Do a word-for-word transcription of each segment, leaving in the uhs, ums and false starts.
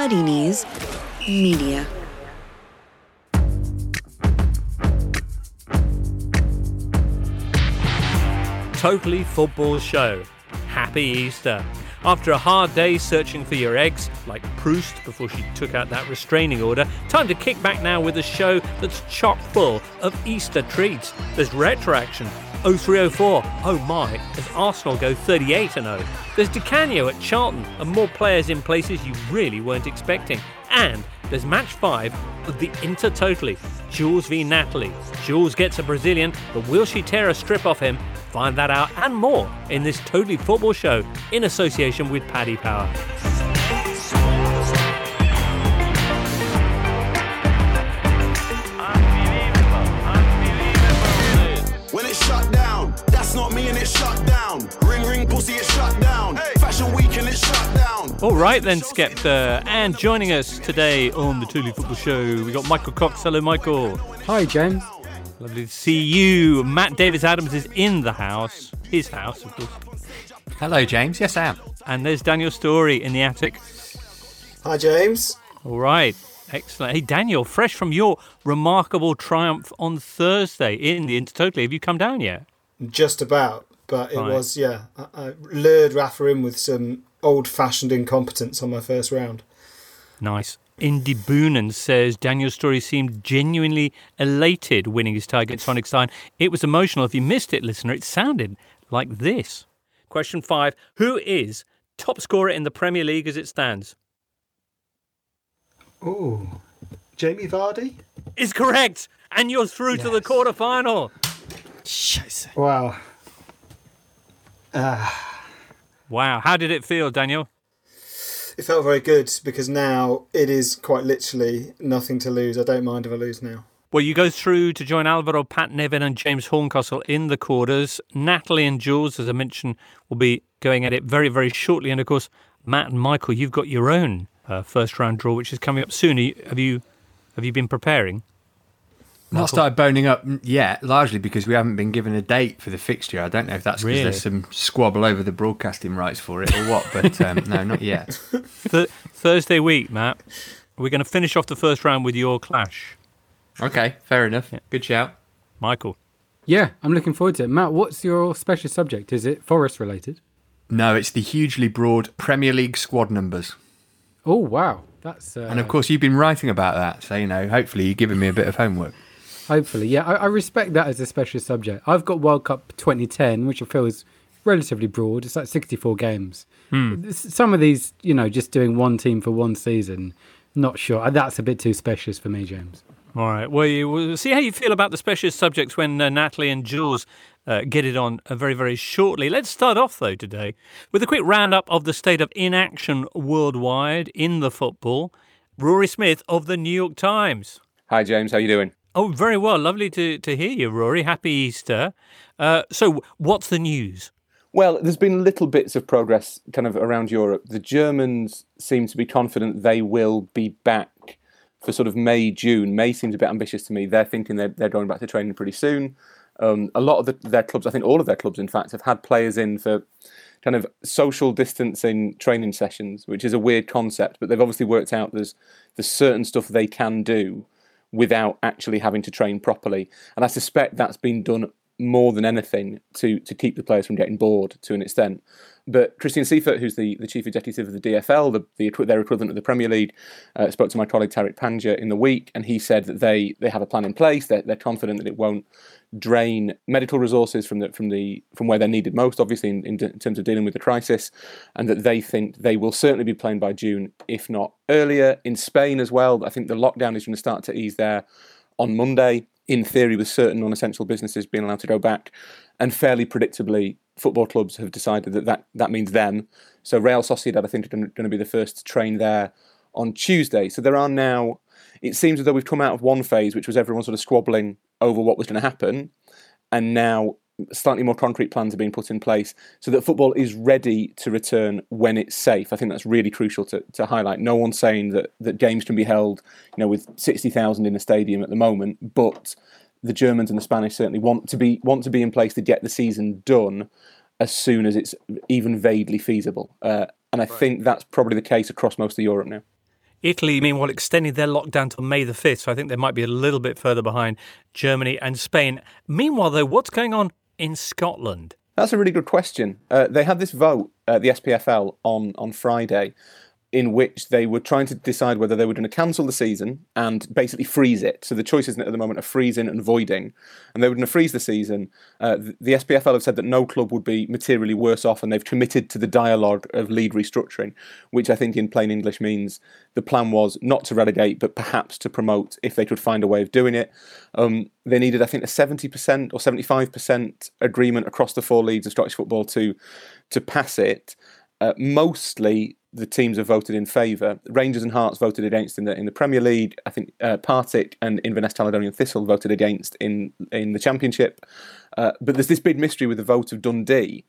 Marini's Media. Totally Football Show. Happy Easter. After a hard day searching for your eggs, like Proust before she took out that restraining order, time to kick back now with a show that's chock full of Easter treats. There's retro action. oh three oh four, oh my, as Arsenal go thirty-eight and oh. There's Di Canio at Charlton and more players in places you really weren't expecting. And there's match five of the Intertotally, Jules v Natalie. Jules gets a Brazilian, but will she tear a strip off him? Find that out and more in this Totally Football Show in association with Paddy Power. Unbelievable, unbelievable. When it's shut down, that's not me and it's shut down. Ring ring pussy, it's shut down. Hey. Fashion week and it's shut down. All right then, Skepta. And joining us today on the Totally Football Show, we got Michael Cox. Hello, Michael. Hi, James. Lovely to see you. Matt Davis-Adams is in the house. His house, of course. Hello, James. Yes, I am. And there's Daniel Storey in the attic. Hi, James. All right. Excellent. Hey, Daniel, fresh from your remarkable triumph on Thursday in the Intertotally. Have you come down yet? Just about. But it right. was, yeah. I, I lured Rafa in with some old-fashioned incompetence on my first round. Nice. Indy Boonan says Daniel Storey seemed genuinely elated winning his tie against Ronic Stein. It was emotional. If you missed it, listener, it sounded like this. Question five. Who is top scorer in the Premier League as it stands? Oh, Jamie Vardy? Is correct. And you're through yes. to the quarterfinal. Scheiße. Wow. Uh. Wow. How did it feel, Daniel? It felt very good because now it is quite literally nothing to lose. I don't mind if I lose now. Well, you go through to join Alvaro, Pat Nevin and James Horncastle in the quarters. Natalie and Jules, as I mentioned, will be going at it very, very shortly. And, of course, Matt and Michael, you've got your own uh, first-round draw, which is coming up soon. You, have you have you been preparing? Not started boning up yet, largely because we haven't been given a date for the fixture. I don't know if that's because really? there's some squabble over the broadcasting rights for it or what, but um, no, not yet. Th- Thursday week, Matt, we're going to finish off the first round with your clash. Okay, fair enough. Yeah. Good shout. Michael. Yeah, I'm looking forward to it. Matt, what's your special subject? Is it Forest related? No, it's the hugely broad Premier League squad numbers. Oh, wow. That's uh... And of course, you've been writing about that, so, you know, hopefully you're giving me a bit of homework. Hopefully, yeah. I, I respect that as a special subject. I've got World Cup twenty ten, which I feel is relatively broad. It's like sixty-four games. Hmm. Some of these, you know, just doing one team for one season, not sure. That's a bit too specialist for me, James. All right. Well, you, we'll see how you feel about the specialist subjects when uh, Natalie and Jules uh, get it on uh, very, very shortly. Let's start off, though, today with a quick roundup of the state of inaction worldwide in the football. Rory Smith of the New York Times. Hi, James. How you doing? Oh, very well. Lovely to, to hear you, Rory. Happy Easter. Uh, so what's the news? Well, there's been little bits of progress kind of around Europe. The Germans seem to be confident they will be back for sort of May, June. May seems a bit ambitious to me. They're thinking they're, they're going back to training pretty soon. Um, a lot of the, their clubs, I think all of their clubs, in fact, have had players in for kind of social distancing training sessions, which is a weird concept, but they've obviously worked out there's there's certain stuff they can do without actually having to train properly. And I suspect that's been done more than anything to to keep the players from getting bored to an extent. But Christian Seifert, who's the, the chief executive of the D F L, the, the their equivalent of the Premier League, uh, spoke to my colleague Tariq Panja in the week, and he said that they they have a plan in place, they're, they're confident that it won't drain medical resources from the from the from where they're needed most, obviously, in, in, in terms of dealing with the crisis, and that they think they will certainly be playing by June, if not earlier. In Spain as well, I think the lockdown is going to start to ease there on Monday, in theory, with certain non-essential businesses being allowed to go back. And fairly predictably, football clubs have decided that that, that means them. So Real Sociedad, I think, are going to be the first to train there on Tuesday. So there are now, it seems as though we've come out of one phase, which was everyone sort of squabbling over what was going to happen. And now slightly more concrete plans are being put in place so that football is ready to return when it's safe. I think that's really crucial to, to highlight. No one's saying that, that games can be held, you know, with sixty thousand in a stadium at the moment, but the Germans and the Spanish certainly want to be want to be in place to get the season done as soon as it's even vaguely feasible. Uh, and I right. think that's probably the case across most of Europe now. Italy, meanwhile, extended their lockdown till May the fifth, so I think they might be a little bit further behind Germany and Spain. Meanwhile, though, what's going on in Scotland? That's a really good question. Uh, they had this vote at the S P F L on, on Friday in which they were trying to decide whether they were going to cancel the season and basically freeze it. So the choices at the moment are freezing and voiding. And they were going to freeze the season. Uh, the S P F L have said that no club would be materially worse off, and they've committed to the dialogue of league restructuring, which I think in plain English means the plan was not to relegate, but perhaps to promote if they could find a way of doing it. Um, they needed, I think, a seventy percent or seventy-five percent agreement across the four leagues of Scottish football to to pass it. Uh, mostly the teams have voted in favour. Rangers and Hearts voted against in the in the Premier League. I think uh, Partick and Inverness, Caledonian and Thistle voted against in, in the Championship. Uh, but there's this big mystery with the vote of Dundee,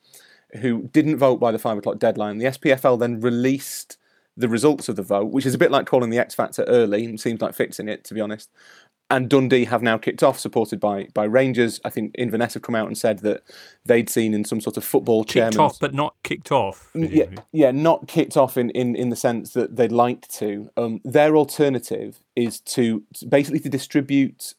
who didn't vote by the five o'clock deadline. The S P F L then released the results of the vote, which is a bit like calling the X Factor early and seems like fixing it, to be honest. And Dundee have now kicked off, supported by by Rangers. I think Inverness have come out and said that they'd seen in some sort of football chairman. Kicked off, but not kicked off. Yeah, yeah, not kicked off in, in, in the sense that they'd like to. Um, their alternative is to basically to distribute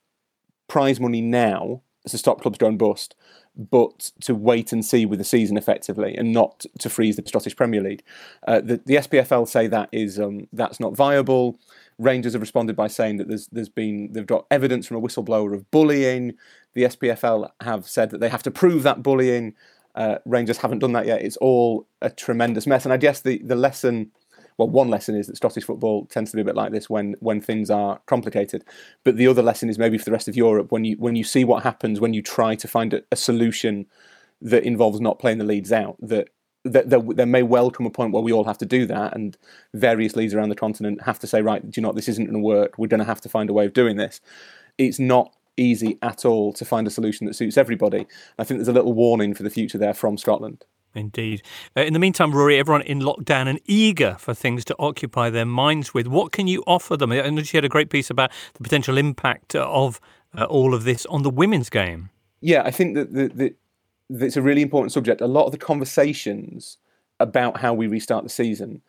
prize money now to stop clubs going bust, but to wait and see with the season effectively, and not to freeze the Scottish Premier League. Uh, the, the S P F L say that is um, that's not viable. Rangers have responded by saying that there's there's been they've got evidence from a whistleblower of bullying. The S P F L have said that they have to prove that bullying. Uh, Rangers haven't done that yet. It's all a tremendous mess. And I guess the the lesson, well, one lesson is that Scottish football tends to be a bit like this when when things are complicated. But the other lesson is maybe for the rest of Europe, when you when you see what happens when you try to find a, a solution that involves not playing the leagues out, that. That there may well come a point where we all have to do that, and various leagues around the continent have to say, right, do you know what, this isn't going to work, we're going to have to find a way of doing this. It's not easy at all to find a solution that suits everybody. I think there's a little warning for the future there from Scotland. Indeed. Uh, in the meantime, Rory, everyone in lockdown and eager for things to occupy their minds with, what can you offer them? I know she had a great piece about the potential impact of uh, all of this on the women's game. Yeah, I think that the... the It's a really important subject. A lot of the conversations about how we restart the season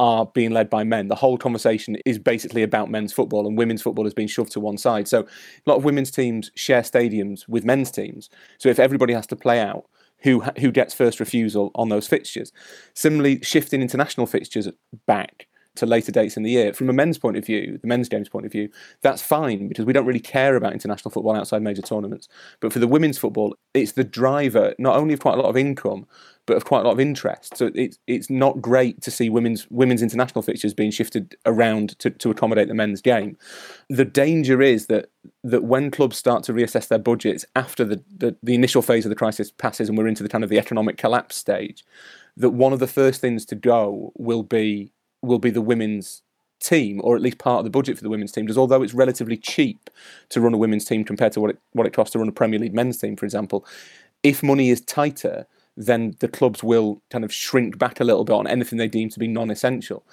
are being led by men. The whole conversation is basically about men's football, and women's football has been shoved to one side. So a lot of women's teams share stadiums with men's teams. So if everybody has to play out, who who gets first refusal on those fixtures? Similarly, shifting international fixtures back to later dates in the year. From a men's point of view, the men's game's point of view, that's fine, because we don't really care about international football outside major tournaments. But for the women's football, it's the driver, not only of quite a lot of income, but of quite a lot of interest. So it's it's not great to see women's women's international fixtures being shifted around to, to accommodate the men's game. The danger is that that when clubs start to reassess their budgets after the, the, the initial phase of the crisis passes and we're into the kind of the economic collapse stage, that one of the first things to go will be will be the women's team, or at least part of the budget for the women's team, because although it's relatively cheap to run a women's team compared to what it, what it costs to run a Premier League men's team, for example, if money is tighter, then the clubs will kind of shrink back a little bit on anything they deem to be non-essential.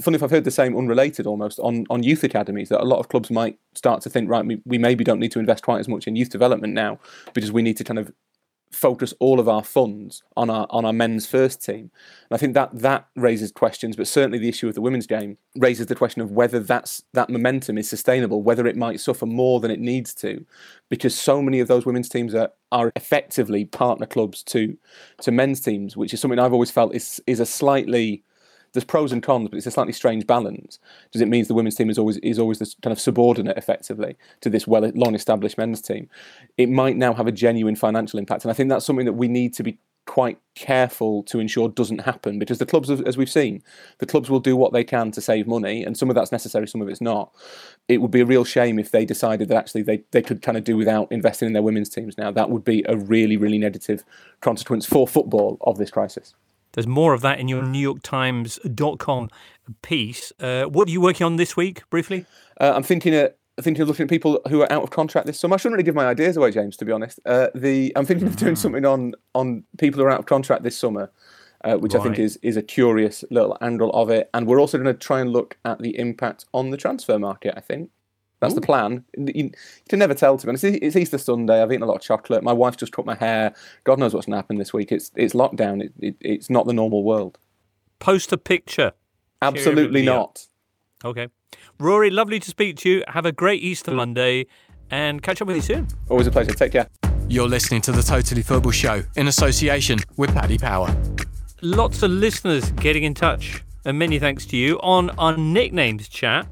Funny if I've heard the same, unrelated almost, on, on youth academies, that a lot of clubs might start to think, right, we, we maybe don't need to invest quite as much in youth development now, because we need to kind of focus all of our funds on our on our men's first team. And I think that that raises questions, but certainly the issue of the women's game raises the question of whether that's that momentum is sustainable, whether it might suffer more than it needs to, because so many of those women's teams are, are effectively partner clubs to to men's teams, which is something I've always felt is is a slightly, there's pros and cons, but it's a slightly strange balance, because it means the women's team is always is always this kind of subordinate, effectively, to this well long-established men's team. It might now have a genuine financial impact, and I think that's something that we need to be quite careful to ensure doesn't happen, because the clubs, as we've seen, the clubs will do what they can to save money, and some of that's necessary, some of it's not. It would be a real shame if they decided that actually they, they could kind of do without investing in their women's teams now. That would be a really, really negative consequence for football of this crisis. There's more of that in your New York Times dot com piece. Uh, what are you working on this week, briefly? Uh, I'm thinking of, thinking of looking at people who are out of contract this summer. I shouldn't really give my ideas away, James, to be honest. Uh, the I'm thinking of doing something on, on people who are out of contract this summer, uh, which right. I think is, is a curious little angle of it. And we're also going to try and look at the impact on the transfer market, I think. That's Ooh. The plan. You can never tell, to be honest. It's Easter Sunday. I've eaten a lot of chocolate. My wife just cut my hair. God knows what's going to happen this week. It's it's lockdown. It, it, it's not the normal world. Post a picture. Absolutely not. Okay. Rory, lovely to speak to you. Have a great Easter Monday and catch up with you soon. Always a pleasure. Take care. You're listening to The Totally Football Show in association with Paddy Power. Lots of listeners getting in touch, and many thanks to you. On our nicknames chat,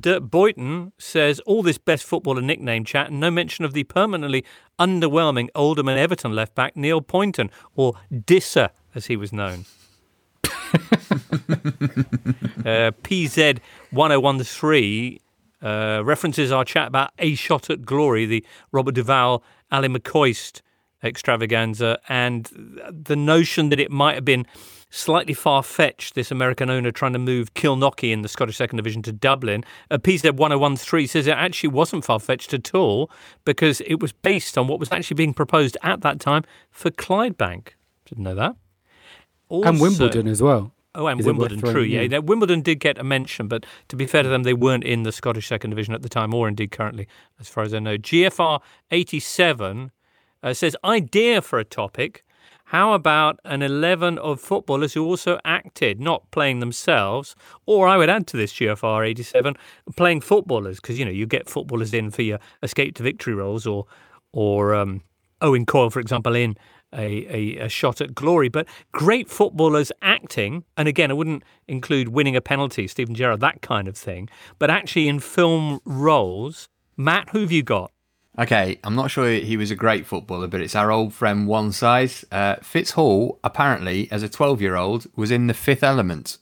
Dirk Boyton says, all this best footballer nickname chat and no mention of the permanently underwhelming Oldham and Everton left-back Neil Poynton, or Disser, as he was known. uh, P Z one oh one three uh, references our chat about A Shot at Glory, the Robert Duval, Ali McCoist extravaganza, and the notion that it might have been slightly far-fetched, this American owner trying to move Kilnockie in the Scottish Second Division to Dublin. Uh, P Z one oh one three says it actually wasn't far-fetched at all because it was based on what was actually being proposed at that time for Clydebank. Didn't know that. Also, and Wimbledon as well. Oh, and Is Wimbledon, true, yeah. yeah. Wimbledon did get a mention, but to be fair to them, they weren't in the Scottish Second Division at the time or indeed currently, as far as I know. G F R eighty-seven uh, says, idea for a topic. How about an eleven of footballers who also acted, not playing themselves? Or I would add to this, G F R eighty-seven, playing footballers, because, you know, you get footballers in for your escape to victory roles, or or um, Owen Coyle, for example, in a, a, a shot at glory. But great footballers acting, and again, I wouldn't include winning a penalty, Stephen Gerrard, that kind of thing, but actually in film roles. Matt, who have you got? Okay, I'm not sure he was a great footballer, but it's our old friend One Size. Uh, Fitz Hall, apparently, as a twelve-year-old, was in The Fifth Element.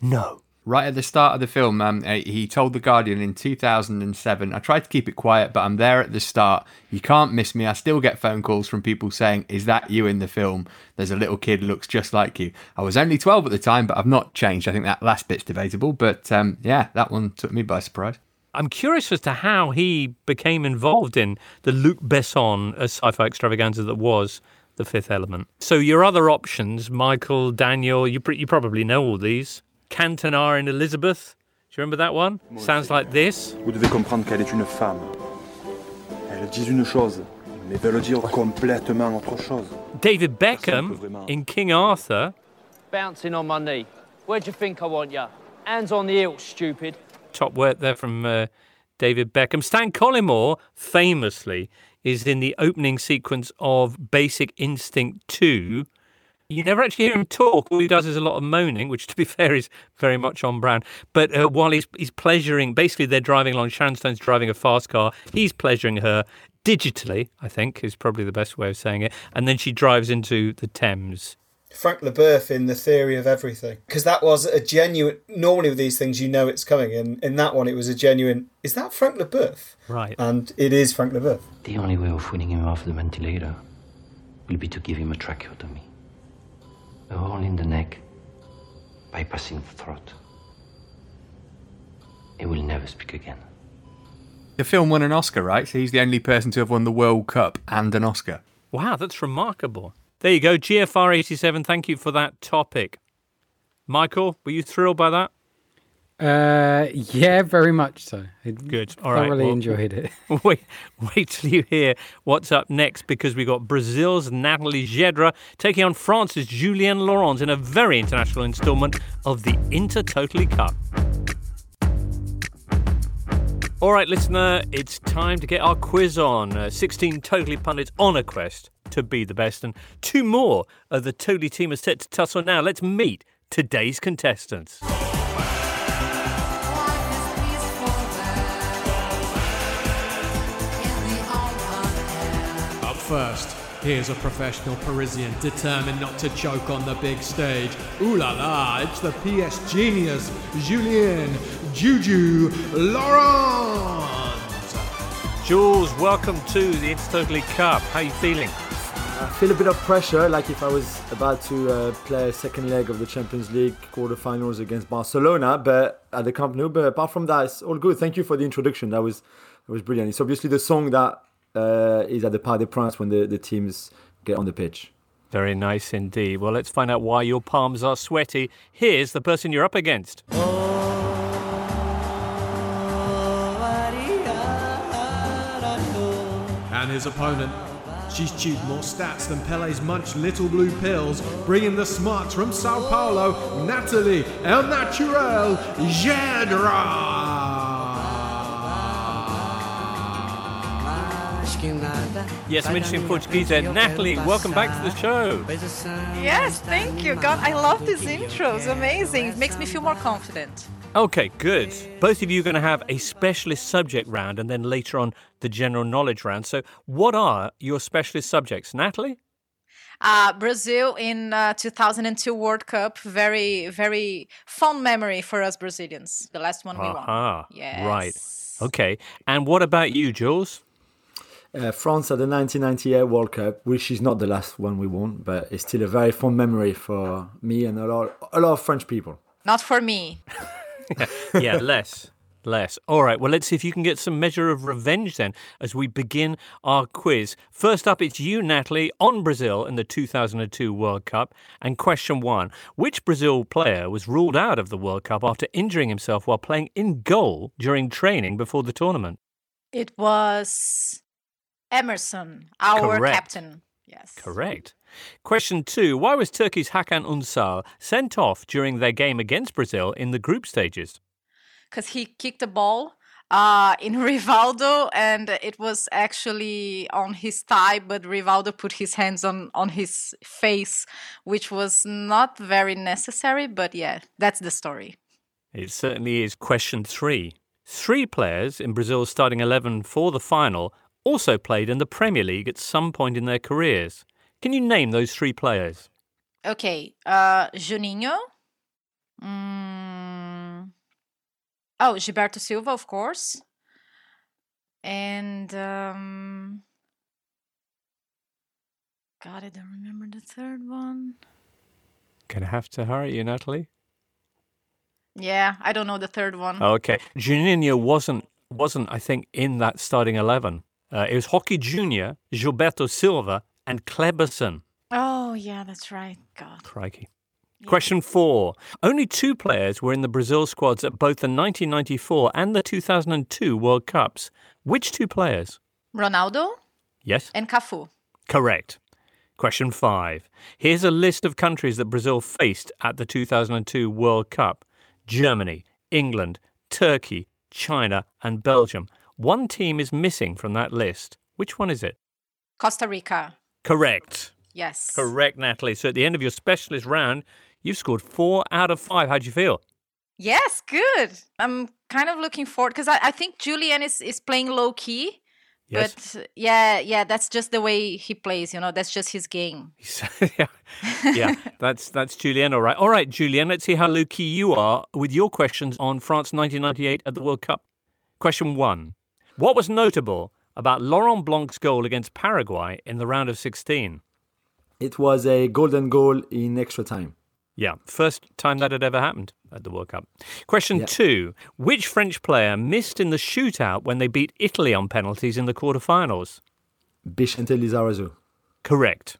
No. Right at the start of the film, um, he told The Guardian in two thousand seven, I tried to keep it quiet, but I'm there at the start. You can't miss me. I still get phone calls from people saying, is that you in the film? There's a little kid, looks just like you. I was only twelve at the time, but I've not changed. I think that last bit's debatable, but um, yeah, that one took me by surprise. I'm curious as to how he became involved in the Luc Besson sci-fi extravaganza that was The Fifth Element. So your other options, Michael, Daniel, you, pr- you probably know all these. Cantonar in Elizabeth. Do you remember that one? Sounds like this. Vous devez comprendre qu'elle est une femme. Elle dit une chose, mais veut le dire complètement autre chose. David Beckham in King Arthur. Bouncing on my knee. Where do you think I want you? Hands on the hilt, stupid. Top work there from uh, David Beckham. Stan Collymore, famously, is in the opening sequence of Basic Instinct two. You never actually hear him talk. All he does is a lot of moaning, which, to be fair, is very much on brand. But uh, while he's, he's pleasuring, basically they're driving along, Sharon Stone's driving a fast car, he's pleasuring her digitally, I think, is probably the best way of saying it. And then she drives into the Thames. Frank LeBeuf in The Theory of Everything, because that was a genuine... Normally with these things, you know it's coming, and in that one it was a genuine, is that Frank LeBeuf? Right. And it is Frank LeBeuf. The only way of winning him off the ventilator will be to give him a tracheotomy. A hole in the neck, bypassing the throat. He will never speak again. The film won an Oscar, right? So he's the only person to have won the World Cup and an Oscar. Wow, that's remarkable. There you go, G F R eighty-seven, thank you for that topic. Michael, were you thrilled by that? Uh, yeah, very much so. I Good. All right. I really well, enjoyed it. Wait, wait till you hear what's up next, because we got Brazil's Natalie Gedra taking on France's Julien Laurens in a very international instalment of the Intertotally Cup. All right, listener, it's time to get our quiz on. Uh, sixteen Totally pundits on a quest to be the best, and two more of the Totally team are set to tussle now. Let's meet today's contestants. Up first, here's a professional Parisian determined not to choke on the big stage. Ooh la la, it's the P S genius, Julien Juju Laurens. Jules, welcome to the Intertotally Cup. How are you feeling? I feel a bit of pressure, like if I was about to uh, play a second leg of the Champions League quarterfinals against Barcelona, but at the Camp Nou. But apart from that, it's all good. Thank you for the introduction. That was that was brilliant. It's obviously the song that Uh, is at the Parc des Princes when the, the teams get on the pitch. Very nice indeed. Well, let's find out why your palms are sweaty. Here's the person you're up against. Oh, and his opponent, She's chewed more stats than Pele's munched little blue pills, bringing the smarts from Sao Paulo, Natalie El Natural Gedra. Yes, I'm interested in Portuguese. And Natalie, welcome back to the show. Yes, thank you. God, I love these intros. Amazing. It makes me feel more confident. Okay, good. Both of you are going to have a specialist subject round and then later on the general knowledge round. So what are your specialist subjects, Natalie? Uh, Brazil in uh, two thousand two World Cup. Very, very fond memory for us Brazilians. The last one we uh-huh. won. Ah, yes. Right. Okay. And what about you, Jules? Uh, France at the nineteen ninety-eight World Cup, which is not the last one we won, but it's still a very fond memory for me and a lot, a lot of French people. Not for me. yeah, yeah, less, less. All right, well, let's see if you can get some measure of revenge then as we begin our quiz. First up, it's you, Natalie, on Brazil in the two thousand two World Cup. And question one, which Brazil player was ruled out of the World Cup after injuring himself while playing in goal during training before the tournament? It was... Emerson, our Correct. captain. Yes. Correct. Question two. Why was Turkey's Hakan Ünsal sent off during their game against Brazil in the group stages? Because he kicked a ball uh, in Rivaldo and it was actually on his thigh, but Rivaldo put his hands on, on his face, which was not very necessary. But yeah, that's the story. It certainly is. Question three. Three players in Brazil's starting eleven for the final also played in the Premier League at some point in their careers. Can you name those three players? Okay, uh, Juninho. Mm. Oh, Gilberto Silva, of course. And, um... God, I don't remember the third one. Gonna have to hurry you, Natalie. Yeah, I don't know the third one. Okay, Juninho wasn't, wasn't I think, in that starting eleven. Uh, it was Hockey Junior, Gilberto Silva, and Kleberson. Oh, yeah, that's right. God. Crikey. Yeah. Question four. Only two players were in the Brazil squads at both the nineteen ninety-four and the two thousand two World Cups. Which two players? Ronaldo. Yes. And Cafu. Correct. Question five. Here's a list of countries that Brazil faced at the two thousand two World Cup. Germany, England, Turkey, China, and Belgium. One team is missing from that list. Which one is it? Costa Rica. Correct. Yes. Correct, Natalie. So at the end of your specialist round, you've scored four out of five. How do you feel? Yes, good. I'm kind of looking forward because I, I think Julien is, is playing low key. Yes. But yeah, yeah, that's just the way he plays. You know, that's just his game. yeah, yeah. That's that's Julien. All right, all right, Julien. Let's see how low key you are with your questions on France nineteen ninety-eight at the World Cup. Question one. What was notable about Laurent Blanc's goal against Paraguay in the round of sixteen? It was a golden goal in extra time. Yeah, first time that had ever happened at the World Cup. Question yeah. two. Which French player missed in the shootout when they beat Italy on penalties in the quarterfinals? Vicente Lizarazu. Correct.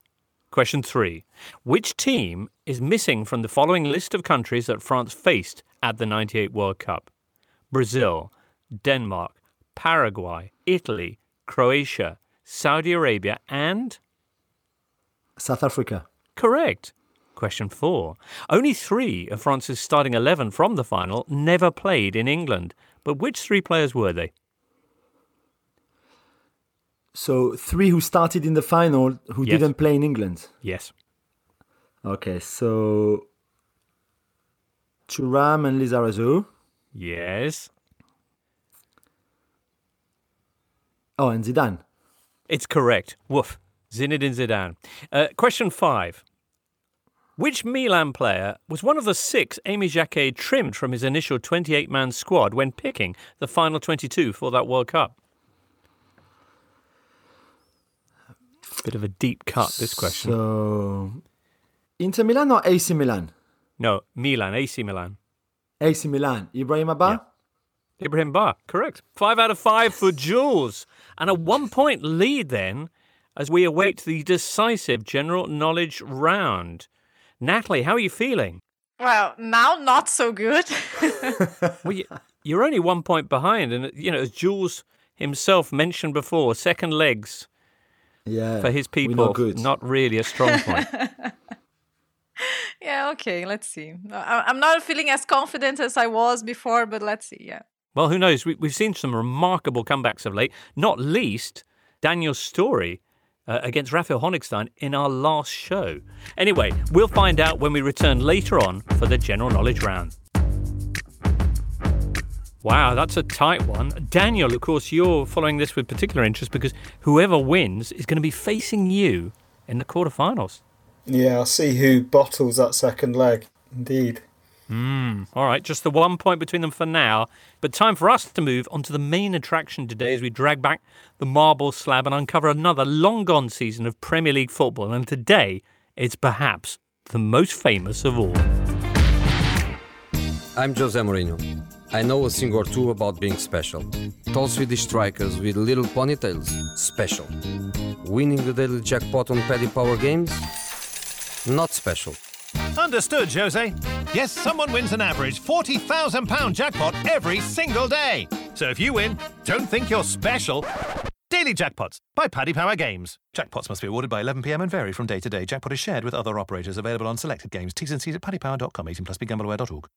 Question three. Which team is missing from the following list of countries that France faced at the ninety-eight World Cup? Brazil, Denmark, Paraguay, Italy, Croatia, Saudi Arabia, and... South Africa. Correct. Question four. Only three of France's starting eleven from the final never played in England. But which three players were they? So three who started in the final who yes. didn't play in England? Yes. Okay, so... Thuram and Lizarazu. Yes. Oh, and Zidane. It's correct. Woof. Zinedine Zidane. Uh, question five. Which Milan player was one of the six Aimé Jacquet trimmed from his initial twenty-eight man squad when picking the final twenty-two for that World Cup? Bit of a deep cut, this question. So, Inter Milan or A C Milan? No, Milan, A C Milan. A C Milan. Ibrahim Ba? Yeah. Ibrahim Ba, correct. Five out of five for Jules. And a one-point lead then as we await the decisive general knowledge round. Natalie, how are you feeling? Well, now not so good. Well, you're only one point behind. And, you know, as Jules himself mentioned before, second legs Yeah, for his people, not, not really a strong point. Yeah, okay, let's see. I'm not feeling as confident as I was before, but let's see, yeah. Well, who knows? We've seen some remarkable comebacks of late, not least Daniel Storey uh, against Rafael Honigstein in our last show. Anyway, we'll find out when we return later on for the General Knowledge Round. Wow, that's a tight one. Daniel, of course, you're following this with particular interest because whoever wins is going to be facing you in the quarterfinals. Yeah, I'll see who bottles that second leg. Indeed. Mm. All right, just the one point between them for now. But time for us to move on to the main attraction today as we drag back the marble slab and uncover another long-gone season of Premier League football. And today, it's perhaps the most famous of all. I'm Jose Mourinho. I know a thing or two about being special. Tall Swedish strikers with little ponytails, special. Winning the daily jackpot on Paddy Power games, not special. Understood, Jose. Yes, someone wins an average forty thousand pounds jackpot every single day. So if you win, don't think you're special. Daily Jackpots by Paddy Power Games. Jackpots must be awarded by eleven p.m. and vary from day to day. Jackpot is shared with other operators. Available on selected games. T's and C's at paddy power dot com. eighteen plus. Be gamble aware dot org.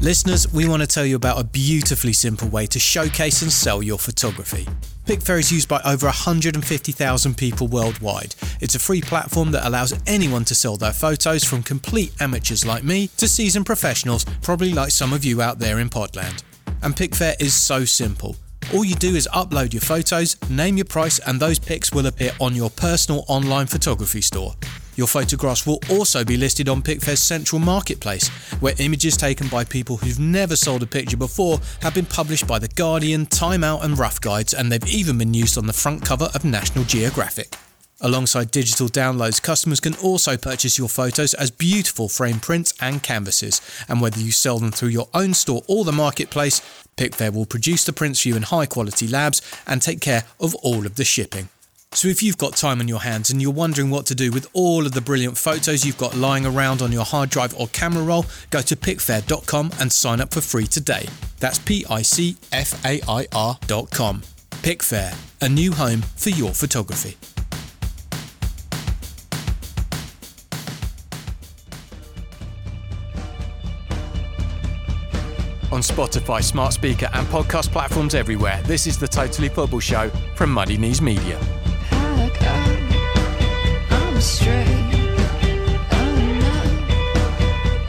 Listeners, we want to tell you about a beautifully simple way to showcase and sell your photography. Pickfair is used by over one hundred fifty thousand people worldwide. It's a free platform that allows anyone to sell their photos, from complete amateurs like me to seasoned professionals, probably like some of you out there in Podland. And Pickfair is so simple. All you do is upload your photos, name your price, and those pics will appear on your personal online photography store. Your photographs will also be listed on Pickfair's central marketplace, where images taken by people who've never sold a picture before have been published by The Guardian, Time Out and Rough Guides, and they've even been used on the front cover of National Geographic. Alongside digital downloads, customers can also purchase your photos as beautiful frame prints and canvases, and whether you sell them through your own store or the marketplace, Pickfair will produce the prints for you in high-quality labs and take care of all of the shipping. So if you've got time on your hands and you're wondering what to do with all of the brilliant photos you've got lying around on your hard drive or camera roll, go to pickfair dot com and sign up for free today. That's P I C F A I R dot com. Pickfair, a new home for your photography. On Spotify, smart speaker and podcast platforms everywhere, this is the Totally Football Show from Muddy Knees Media. I'm straight, I'm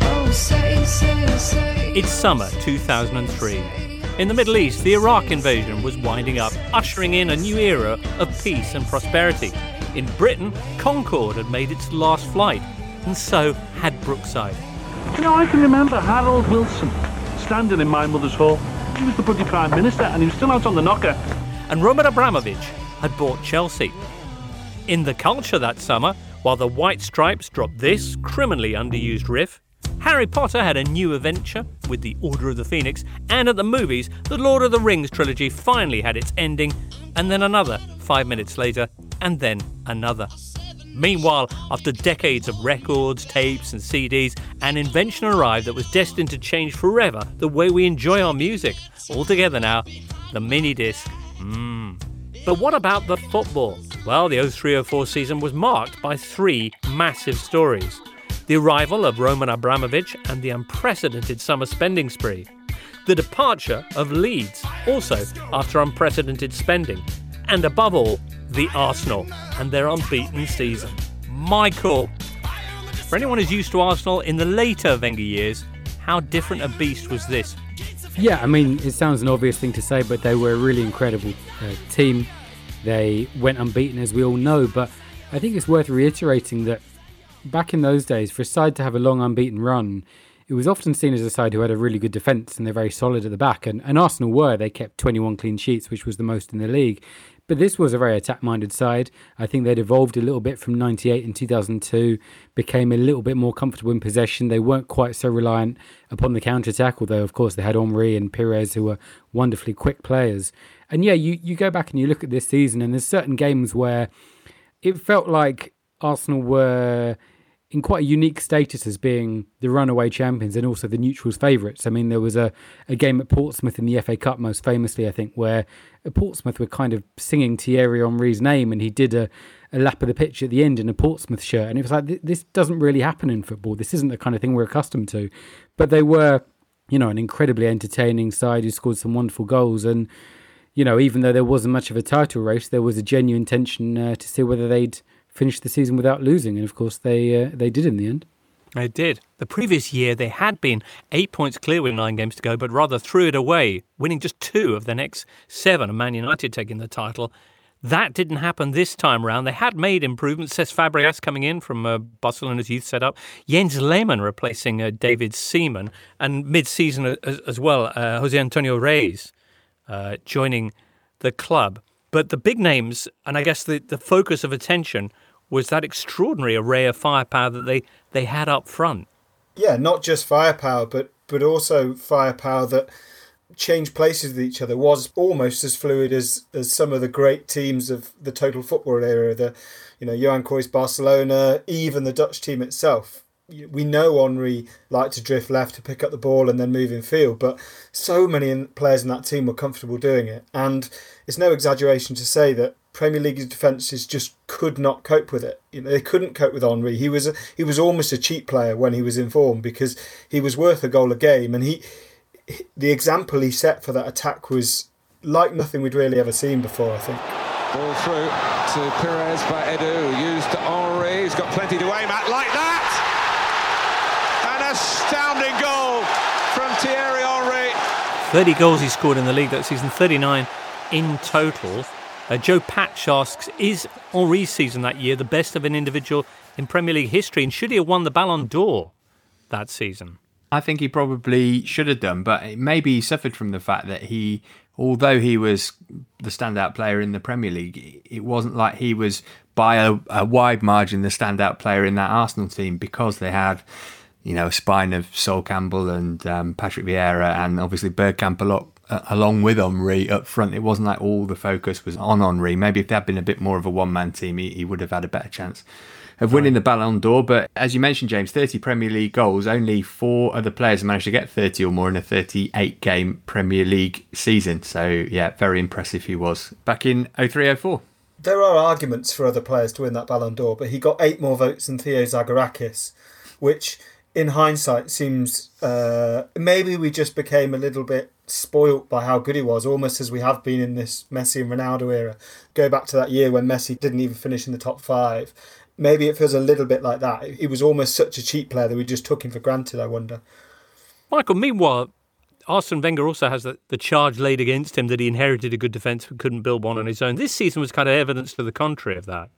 oh, say, say, say, it's summer two thousand three. In the Middle East, the Iraq invasion was winding up, ushering in a new era of peace and prosperity. In Britain, Concorde had made its last flight, and so had Brookside. You know, I can remember Harold Wilson standing in my mother's hall. He was the bloody Prime Minister, and he was still out on the knocker. And Roman Abramovich had bought Chelsea. In the culture that summer, while the White Stripes dropped this criminally underused riff, Harry Potter had a new adventure with the Order of the Phoenix, and at the movies, the Lord of the Rings trilogy finally had its ending, and then another five minutes later, and then another. Meanwhile, after decades of records, tapes and C Ds, an invention arrived that was destined to change forever the way we enjoy our music. All together now, the mini-disc. Mmm. But what about the football? Well, the oh three oh four season was marked by three massive stories. The arrival of Roman Abramovich and the unprecedented summer spending spree. The departure of Leeds, also after unprecedented spending. And above all, the Arsenal and their unbeaten season. Michael! For anyone who's used to Arsenal in the later Wenger years, how different a beast was this? Yeah, I mean, it sounds an obvious thing to say, but they were a really incredible uh, team. They went unbeaten, as we all know, but I think it's worth reiterating that back in those days, for a side to have a long unbeaten run, it was often seen as a side who had a really good defence and they're very solid at the back, and, and Arsenal were. They kept twenty-one clean sheets, which was the most in the league. But this was a very attack-minded side. I think they'd evolved a little bit from ninety-eight and two thousand two, became a little bit more comfortable in possession. They weren't quite so reliant upon the counter-attack, although, of course, they had Henry and Pires, who were wonderfully quick players. And, yeah, you, you go back and you look at this season, and there's certain games where it felt like Arsenal were in quite a unique status as being the runaway champions and also the neutrals' favourites. I mean, there was a, a game at Portsmouth in the F A Cup, most famously, I think, where Portsmouth were kind of singing Thierry Henry's name, and he did a, a lap of the pitch at the end in a Portsmouth shirt. And it was like, th- this doesn't really happen in football. This isn't the kind of thing we're accustomed to. But they were, you know, an incredibly entertaining side who scored some wonderful goals. And, you know, even though there wasn't much of a title race, there was a genuine tension uh, to see whether they'd finished the season without losing, and of course they uh, they did in the end. They did. The previous year they had been eight points clear with nine games to go, but rather threw it away, winning just two of their next seven, and Man United taking the title. That didn't happen this time round. They had made improvements. Cesc Fabregas coming in from uh, Barcelona's youth setup, Jens Lehmann replacing uh, David Seaman, and mid-season as, as well, uh, José Antonio Reis uh, joining the club. But the big names, and I guess the, the focus of attention, was that extraordinary array of firepower that they, they had up front. Yeah, not just firepower, but, but also firepower that changed places with each other, was almost as fluid as, as some of the great teams of the total football era, the, you know, Johan Cruyff's Barcelona, even the Dutch team itself. We know Henry liked to drift left to pick up the ball and then move in field, but so many players in that team were comfortable doing it. And it's no exaggeration to say that Premier League defences just could not cope with it. You know, they couldn't cope with Henry. He was a, he was almost a cheap player when he was in form, because he was worth a goal a game. And he, the example he set for that attack was like nothing we'd really ever seen before, I think. Ball through to Perez by Edu, used to Henry. He's got plenty to aim at like that. Astounding goal from Thierry Henry. thirty goals he scored in the league that season, thirty-nine in total. Uh, Joe Patch asks, is Henry's season that year the best of an individual in Premier League history, and should he have won the Ballon d'Or that season? I think he probably should have done, but maybe he suffered from the fact that he, although he was the standout player in the Premier League, it wasn't like he was by a, a wide margin the standout player in that Arsenal team, because they had, you know, a spine of Sol Campbell and um, Patrick Vieira, and obviously Bergkamp a lot, uh, along with Henry up front. It wasn't like all the focus was on Henry. Maybe if there had been a bit more of a one-man team, he, he would have had a better chance of winning the Ballon d'Or. But as you mentioned, James, thirty Premier League goals, only four other players managed to get thirty or more in a thirty-eight game Premier League season. So, yeah, very impressive he was back in oh three oh four. There are arguments for other players to win that Ballon d'Or, but he got eight more votes than Theo Zagorakis, which, in hindsight, seems uh, maybe we just became a little bit spoilt by how good he was, almost as we have been in this Messi and Ronaldo era. Go back to that year when Messi didn't even finish in the top five. Maybe it feels a little bit like that. He was almost such a cheap player that we just took him for granted, I wonder. Michael, meanwhile, Arsene Wenger also has the, the charge laid against him that he inherited a good defence but couldn't build one on his own. This season was kind of evidence to the contrary of that.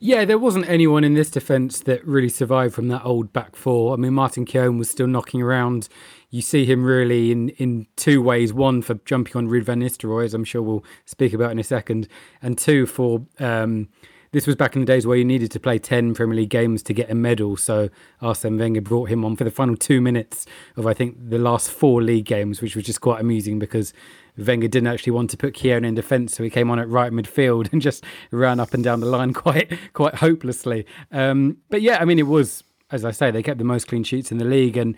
Yeah, there wasn't anyone in this defence that really survived from that old back four. I mean, Martin Keown was still knocking around. You see him really in, in two ways. One, for jumping on Ruud van Nistelrooy, as I'm sure we'll speak about in a second. And two, for um, this was back in the days where you needed to play ten Premier League games to get a medal. So Arsene Wenger brought him on for the final two minutes of, I think, the last four league games, which was just quite amusing because Wenger didn't actually want to put Keown in defence, so he came on at right midfield and just ran up and down the line quite quite hopelessly. Um, but yeah, I mean, it was, as I say, they kept the most clean sheets in the league. And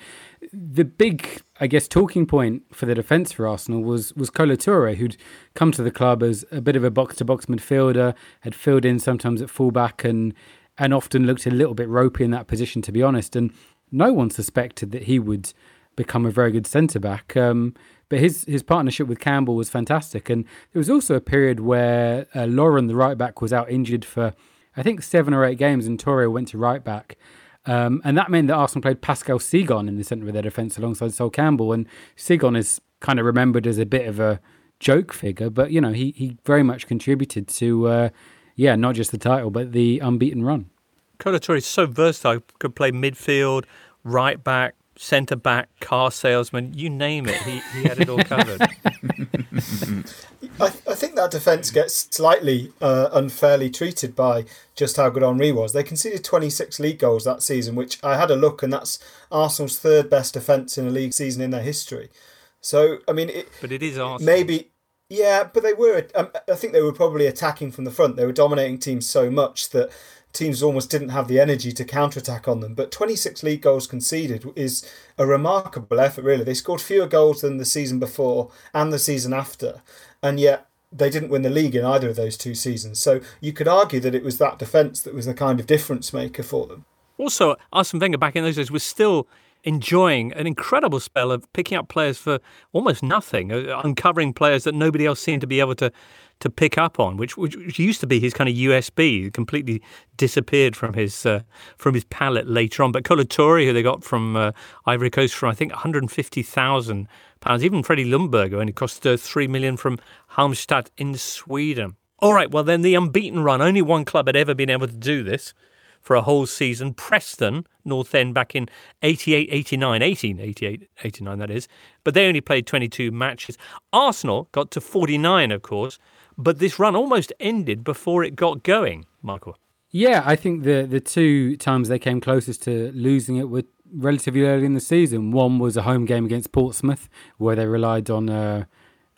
the big, I guess, talking point for the defence for Arsenal was was Kola Touré, who'd come to the club as a bit of a box-to-box midfielder, had filled in sometimes at full-back and, and often looked a little bit ropey in that position, to be honest. And no one suspected that he would become a very good centre-back. Um But his, his partnership with Campbell was fantastic. And there was also a period where uh, Lauren, the right-back, was out injured for, I think, seven or eight games, and Touré went to right-back. Um, and that meant that Arsenal played Pascal Segon in the centre of their defence alongside Sol Campbell. And Segon is kind of remembered as a bit of a joke figure. But, you know, he, he very much contributed to, uh, yeah, not just the title, but the unbeaten run. Kola Touré is so versatile. Could play midfield, right-back, centre-back, car salesman, you name it, he, he had it all covered. I, th- I think that defence gets slightly uh, unfairly treated by just how good Henry was. They conceded twenty-six league goals that season, which I had a look, and that's Arsenal's third best defence in a league season in their history. So, I mean, it, but it is Arsenal. Maybe, yeah, but they were, um, I think they were probably attacking from the front. They were dominating teams so much that teams almost didn't have the energy to counterattack on them. But twenty-six league goals conceded is a remarkable effort, really. They scored fewer goals than the season before and the season after, and yet they didn't win the league in either of those two seasons. So you could argue that it was that defence that was the kind of difference maker for them. Also, Arsene Wenger back in those days was still enjoying an incredible spell of picking up players for almost nothing, uncovering players that nobody else seemed to be able to, to pick up on, which, which which used to be his kind of U S B, completely disappeared from his uh, from his palette later on. But Colatori, who they got from uh, Ivory Coast for I think one hundred fifty thousand pounds, even Freddie Ljungberg, who only cost uh, three million pounds from Halmstad in Sweden. All right, well then the unbeaten run, only one club had ever been able to do this for a whole season. Preston, North End, back in eighty-eight eighty-nine, eighteen eighty-eight eighty-nine that is, but they only played twenty-two matches. Arsenal got to forty-nine, of course, but this run almost ended before it got going, Michael. Yeah, I think the, the two times they came closest to losing it were relatively early in the season. One was a home game against Portsmouth, where they relied on uh,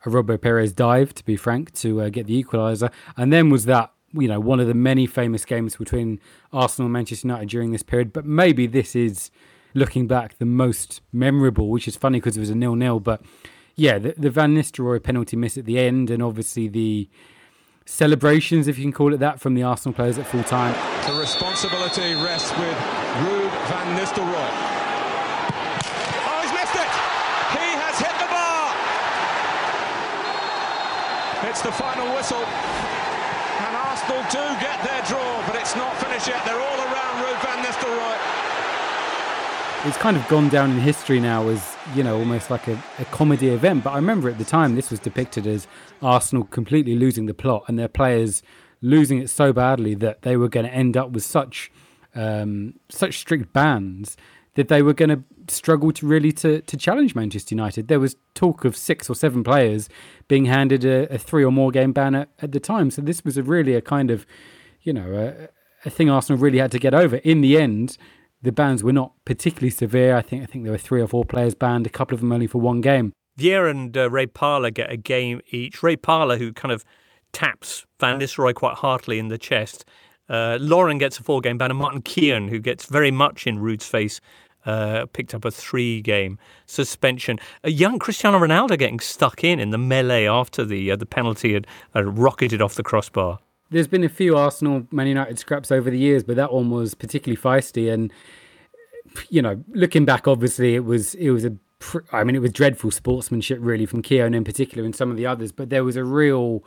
a Roberto Perez dive, to be frank, to uh, get the equaliser, and then was that, you know, one of the many famous games between Arsenal and Manchester United during this period. But maybe this is, looking back, the most memorable, which is funny because it was a nil-nil. But yeah, the, the Van Nistelrooy penalty miss at the end, and obviously the celebrations, if you can call it that, from the Arsenal players at full time. The responsibility rests with Ruud van Nistelrooy. Oh, he's missed it! He has hit the bar! It's the final whistle. And Arsenal do get their draw, but it's not finished yet. They're all around Ruud van Nistelrooy. It's kind of gone down in history now as, you know, almost like a, a comedy event. But I remember at the time this was depicted as Arsenal completely losing the plot and their players losing it so badly that they were going to end up with such um, such strict bans that they were going to struggle to really to, to challenge Manchester United. There was talk of six or seven players being handed a, a three or more game ban at, at the time. So this was a really a kind of, you know, a, a thing Arsenal really had to get over. In the end, the bans were not particularly severe. I think I think there were three or four players banned, a couple of them only for one game. Vieira and uh, Ray Parlour get a game each. Ray Parlour, who kind of taps Van Nistelrooy quite heartily in the chest. Uh, Lauren gets a four-game ban, and Martin Keown, who gets very much in Ruud's face, Uh, picked up a three-game suspension. A young Cristiano Ronaldo getting stuck in in the melee after the uh, the penalty had uh, rocketed off the crossbar. There's been a few Arsenal Man United scraps over the years, but that one was particularly feisty. And you know, looking back, obviously it was it was a pr- I mean it was dreadful sportsmanship really from Keown in particular and some of the others. But there was a real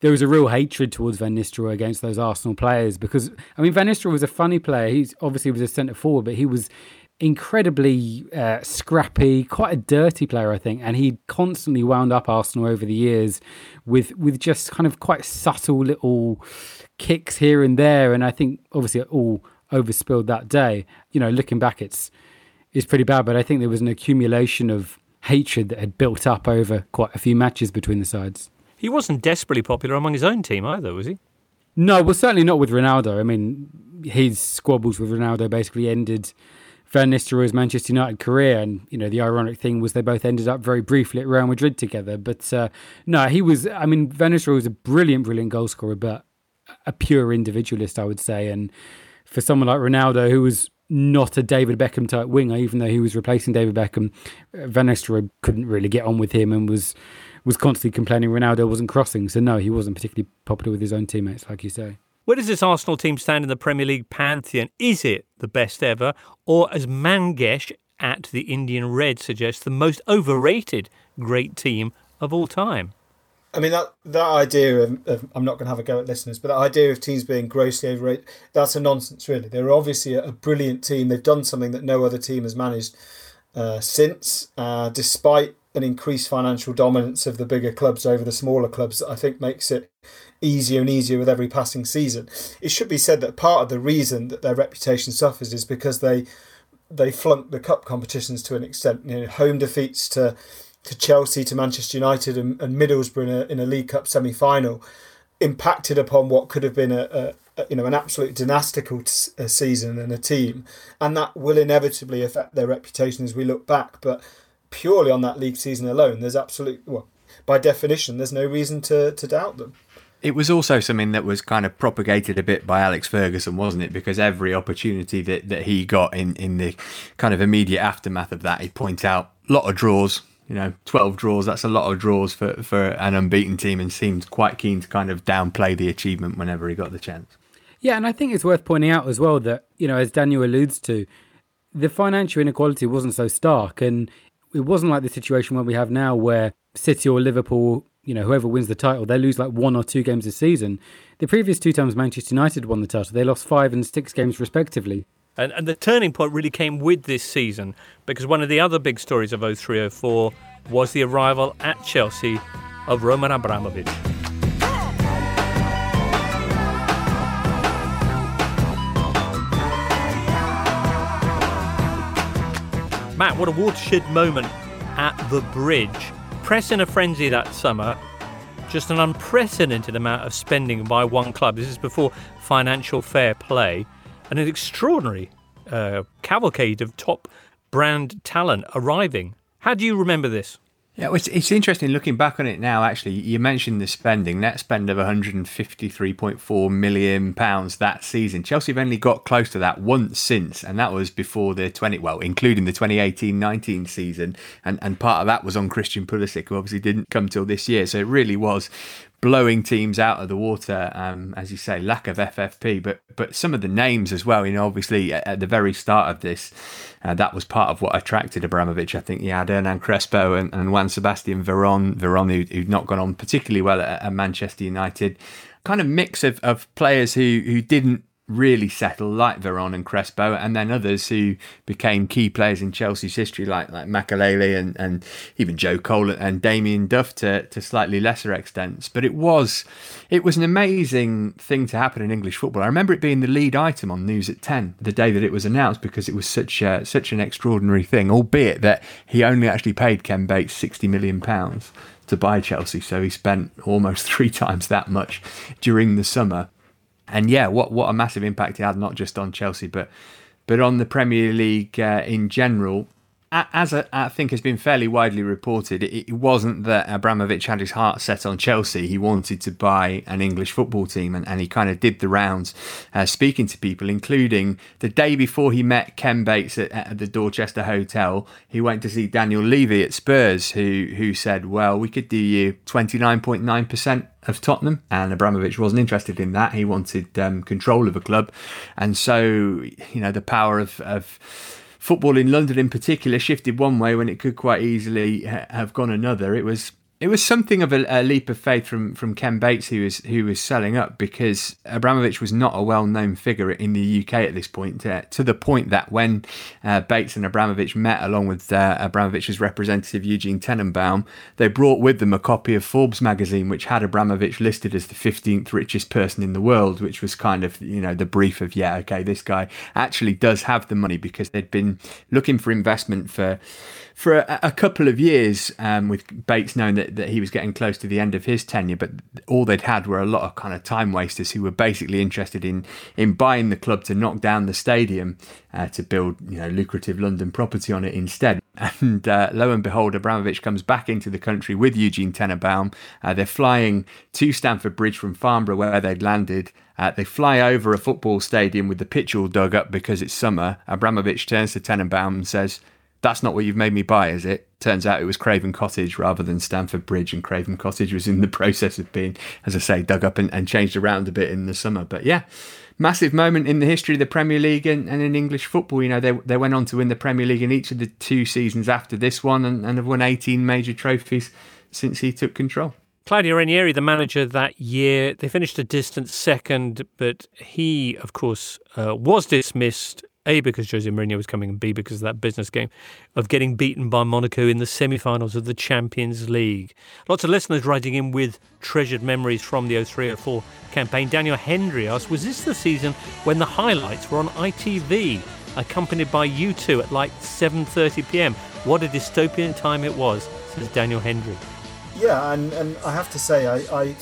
there was a real hatred towards Van Nistelrooy against those Arsenal players because I mean Van Nistelrooy was a funny player. He's obviously was a centre forward, but he was incredibly uh, scrappy, quite a dirty player, I think, and he constantly wound up Arsenal over the years with with just kind of quite subtle little kicks here and there, and I think obviously it all overspilled that day. You know, looking back, it's it's pretty bad, but I think there was an accumulation of hatred that had built up over quite a few matches between the sides. He wasn't desperately popular among his own team either, was he? No, well, certainly not with Ronaldo. I mean, his squabbles with Ronaldo basically ended Van Nistelrooy's Manchester United career, and you know the ironic thing was they both ended up very briefly at Real Madrid together. But uh, no, he was. I mean, Van Nistelrooy was a brilliant, brilliant goalscorer, but a pure individualist, I would say. And for someone like Ronaldo, who was not a David Beckham type winger, even though he was replacing David Beckham, Van Nistelrooy couldn't really get on with him and was was constantly complaining Ronaldo wasn't crossing. So no, he wasn't particularly popular with his own teammates, like you say. Where does this Arsenal team stand in the Premier League pantheon? Is it the best ever? Or, as Mangesh at the Indian Red suggests, the most overrated great team of all time? I mean, that, that idea of, of, I'm not going to have a go at listeners, but that idea of teams being grossly overrated, that's a nonsense, really. They're obviously a, a brilliant team. They've done something that no other team has managed uh, since, uh, despite an increased financial dominance of the bigger clubs over the smaller clubs that I think makes it easier and easier with every passing season. It should be said that part of the reason that their reputation suffers is because they they flunk the cup competitions to an extent. You know, home defeats to to Chelsea, to Manchester United and, and Middlesbrough in a, in a League Cup semi-final impacted upon what could have been a, a you know, an absolute dynastical t- a season and a team, and that will inevitably affect their reputation as we look back. But purely on that league season alone, there's absolutely, well, by definition, there's no reason to, to doubt them. It was also something that was kind of propagated a bit by Alex Ferguson, wasn't it? Because every opportunity that, that he got in, in the kind of immediate aftermath of that, he'd point out a lot of draws, you know, twelve draws. That's a lot of draws for, for an unbeaten team, and seemed quite keen to kind of downplay the achievement whenever he got the chance. Yeah, and I think it's worth pointing out as well that, you know, as Daniel alludes to, the financial inequality wasn't so stark. And it wasn't like the situation where we have now where City or Liverpool, you know, whoever wins the title, they lose like one or two games a season. The previous two times Manchester United won the title, they lost five and six games respectively. And, and the turning point really came with this season, because one of the other big stories of oh three oh four was the arrival at Chelsea of Roman Abramovich. Matt, what a watershed moment at the Bridge. Press in a frenzy that summer, just an unprecedented amount of spending by one club. This is before financial fair play, and an extraordinary uh, cavalcade of top brand talent arriving. How do you remember this? Yeah, it's, it's interesting looking back on it now, actually. You mentioned the spending, net spend of one hundred fifty-three point four million pounds that season. Chelsea have only got close to that once since, and that was before the twenty, well, including the twenty eighteen nineteen season, and, and part of that was on Christian Pulisic, who obviously didn't come till this year, so it really was blowing teams out of the water, um, as you say, lack of F F P, but but some of the names as well. You know, obviously at, at the very start of this, uh, that was part of what attracted Abramovich. I think he had Hernan Crespo and, and Juan Sebastian Verón, Verón who, who'd not gone on particularly well at, at Manchester United. Kind of mix of, of players who, who didn't really settle, like Verón and Crespo, and then others who became key players in Chelsea's history, like like Makelele and, and even Joe Cole and Damien Duff to, to slightly lesser extents. But it was it was an amazing thing to happen in English football. I remember it being the lead item on News at ten the day that it was announced, because it was such a, such an extraordinary thing, albeit that he only actually paid Ken Bates sixty million pounds to buy Chelsea, so he spent almost three times that much during the summer. And yeah, what, what a massive impact it had, not just on Chelsea, but but on the Premier League uh, in general. As I, I think has been fairly widely reported, it, it wasn't that Abramovich had his heart set on Chelsea. He wanted to buy an English football team, and, and he kind of did the rounds uh, speaking to people, including the day before he met Ken Bates at, at the Dorchester Hotel, he went to see Daniel Levy at Spurs, who, who said, well, we could do you twenty-nine point nine percent of Tottenham, and Abramovich wasn't interested in that. He wanted um, control of a club, and so, you know, the power of... of football in London in particular shifted one way when it could quite easily ha- have gone another. It was it was something of a, a leap of faith from, from Ken Bates, who was who was selling up, because Abramovich was not a well-known figure in the U K at this point, uh, to the point that when uh, Bates and Abramovich met, along with uh, Abramovich's representative Eugene Tenenbaum, they brought with them a copy of Forbes magazine, which had Abramovich listed as the fifteenth richest person in the world, which was kind of, you know, the brief of, yeah, okay, this guy actually does have the money, because they'd been looking for investment for for a, a couple of years, um, with Bates knowing that, that he was getting close to the end of his tenure, but all they'd had were a lot of kind of time wasters who were basically interested in in buying the club to knock down the stadium, uh, to build, you know, lucrative London property on it instead. And uh, lo and behold, Abramovich comes back into the country with Eugene Tenenbaum. Uh, they're flying to Stamford Bridge from Farnborough, where they'd landed. Uh, they fly over a football stadium with the pitch all dug up because it's summer. Abramovich turns to Tenenbaum and says, "That's not what you've made me buy, is it?" Turns out it was Craven Cottage rather than Stamford Bridge, and Craven Cottage was in the process of being, as I say, dug up and, and changed around a bit in the summer. But yeah, massive moment in the history of the Premier League and, and in English football. You know, they they went on to win the Premier League in each of the two seasons after this one, and, and have won eighteen major trophies since he took control. Claudio Ranieri, the manager that year, they finished a distant second, but he, of course, uh, was dismissed. A, because Jose Mourinho was coming, and B, because of that business game of getting beaten by Monaco in the semi-finals of the Champions League. Lots of listeners writing in with treasured memories from the oh three oh four campaign. Daniel Hendry asked, was this the season when the highlights were on I T V, accompanied by U two at like seven thirty p m? What a dystopian time it was, says Daniel Hendry. Yeah, and, and I have to say, I, I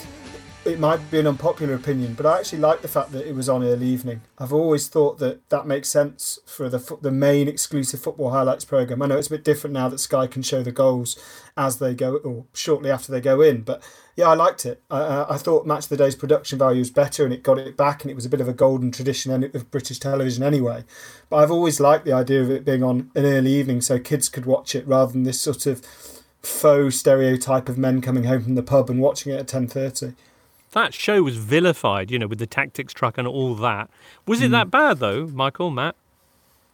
it might be an unpopular opinion, but I actually like the fact that it was on early evening. I've always thought that that makes sense for the fo- the main exclusive football highlights programme. I know it's a bit different now that Sky can show the goals as they go, or shortly after they go in, but yeah, I liked it. I, I thought Match of the Day's production value was better, and it got it back, and it was a bit of a golden tradition of British television anyway. But I've always liked the idea of it being on an early evening so kids could watch it rather than this sort of faux stereotype of men coming home from the pub and watching it at ten thirty. That show was vilified, you know, with the tactics truck and all that. Was it mm. that bad, though, Michael, Matt?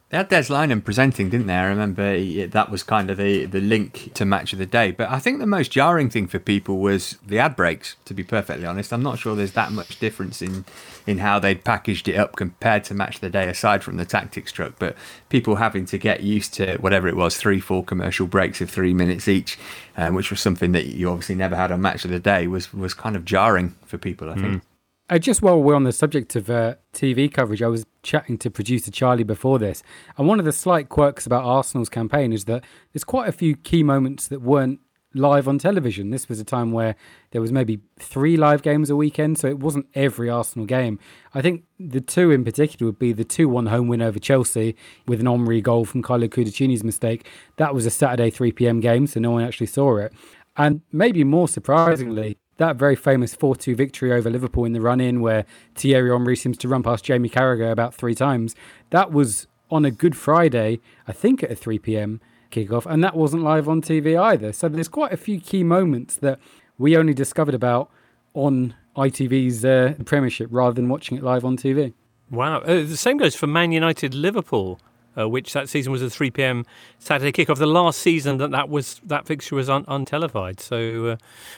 They had Des Lynam presenting, didn't they? I remember that was kind of the, the link to Match of the Day. But I think the most jarring thing for people was the ad breaks, to be perfectly honest. I'm not sure there's that much difference in, in how they'd packaged it up compared to Match of the Day, aside from the tactics truck. But people having to get used to whatever it was, three, four commercial breaks of three minutes each, um, which was something that you obviously never had on Match of the Day, was, was kind of jarring for people, I think. Mm. Uh, just while we're on the subject of uh, T V coverage, I was chatting to producer Charlie before this, and one of the slight quirks about Arsenal's campaign is that there's quite a few key moments that weren't live on television. This was a time where there was maybe three live games a weekend, so it wasn't every Arsenal game. I think the two in particular would be the two one home win over Chelsea with an Omri goal from Carlo Cudicini's mistake. That was a Saturday three p.m. game, so no one actually saw it. And maybe more surprisingly, that very famous four two victory over Liverpool in the run-in where Thierry Henry seems to run past Jamie Carragher about three times, that was on a Good Friday, I think at a three p.m. kickoff, and that wasn't live on T V either. So there's quite a few key moments that we only discovered about on I T V's uh, Premiership rather than watching it live on T V. Wow. Uh, the same goes for Man United-Liverpool, uh, which that season was a three p.m. Saturday kickoff, the last season that that, was, that fixture was un- untelevised. So, uh,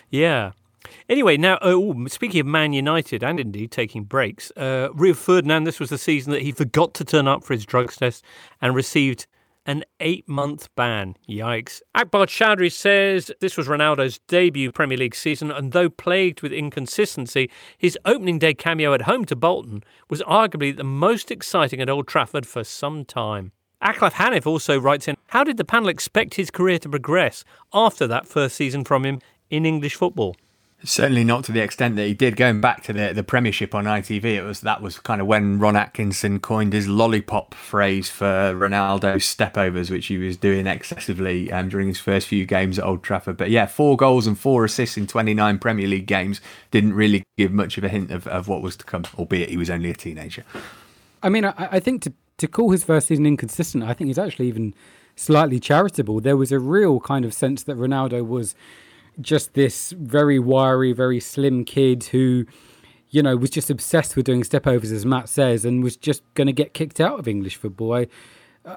yeah. Anyway, now, oh, speaking of Man United and indeed taking breaks, uh, Rio Ferdinand, this was the season that he forgot to turn up for his drugs test and received an eight-month ban. Yikes. Akbar Chowdhury says this was Ronaldo's debut Premier League season, and though plagued with inconsistency, his opening day cameo at home to Bolton was arguably the most exciting at Old Trafford for some time. Aklaf Hanif also writes in, how did the panel expect his career to progress after that first season from him in English football? Certainly not to the extent that he did. Going back to the the Premiership on I T V, it was that was kind of when Ron Atkinson coined his lollipop phrase for Ronaldo's stepovers, which he was doing excessively um, during his first few games at Old Trafford. But yeah, four goals and four assists in twenty-nine Premier League games didn't really give much of a hint of, of what was to come, albeit he was only a teenager. I mean, I, I think to, to call his first season inconsistent, I think he's actually even slightly charitable. There was a real kind of sense that Ronaldo was just this very wiry, very slim kid who, you know, was just obsessed with doing stepovers, as Matt says, and was just going to get kicked out of English football. I,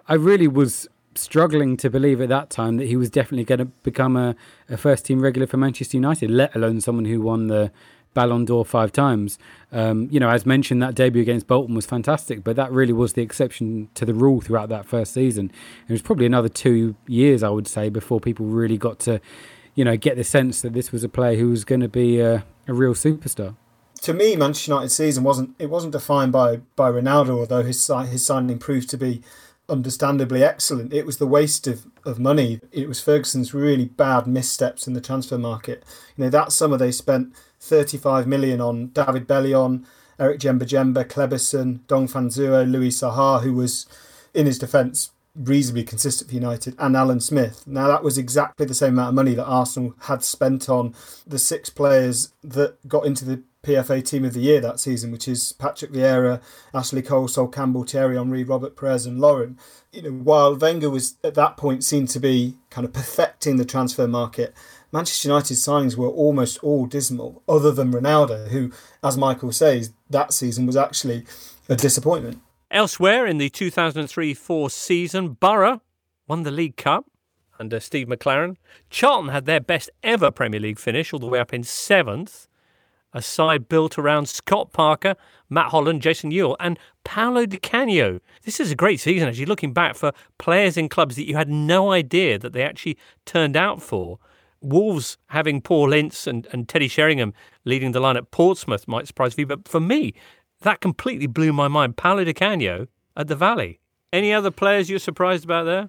I really was struggling to believe at that time that he was definitely going to become a, a first-team regular for Manchester United, let alone someone who won the Ballon d'Or five times. Um, you know, as mentioned, that debut against Bolton was fantastic, but that really was the exception to the rule throughout that first season. It was probably another two years, I would say, before people really got to, you know, get the sense that this was a player who was going to be a, a real superstar. To me, Manchester United's season wasn't it wasn't defined by by Ronaldo, although his his signing proved to be understandably excellent. It was the waste of, of money. It was Ferguson's really bad missteps in the transfer market. You know, that summer they spent thirty-five million on David Bellion, Eric Djemba-Djemba, Kleberson, Dongfang Zuro, Louis Saha, who was, in his defence, reasonably consistent for United, and Alan Smith. Now, that was exactly the same amount of money that Arsenal had spent on the six players that got into the P F A Team of the Year that season, which is Patrick Vieira, Ashley Cole, Sol Campbell, Thierry Henry, Robert Perez and Lauren. You know, while Wenger was at that point seen to be kind of perfecting the transfer market, Manchester United's signings were almost all dismal, other than Ronaldo, who, as Michael says, that season was actually a disappointment. Elsewhere in the two thousand three four season, Borough won the League Cup under Steve McLaren. Charlton had their best ever Premier League finish, all the way up in seventh. A side built around Scott Parker, Matt Holland, Jason Ewell and Paolo Di Canio. This is a great season, actually, looking back, for players in clubs that you had no idea that they actually turned out for. Wolves having Paul Ince and, and Teddy Sheringham leading the line at Portsmouth might surprise you, but for me, that completely blew my mind. Paolo Di Canio at the Valley. Any other players you're surprised about there?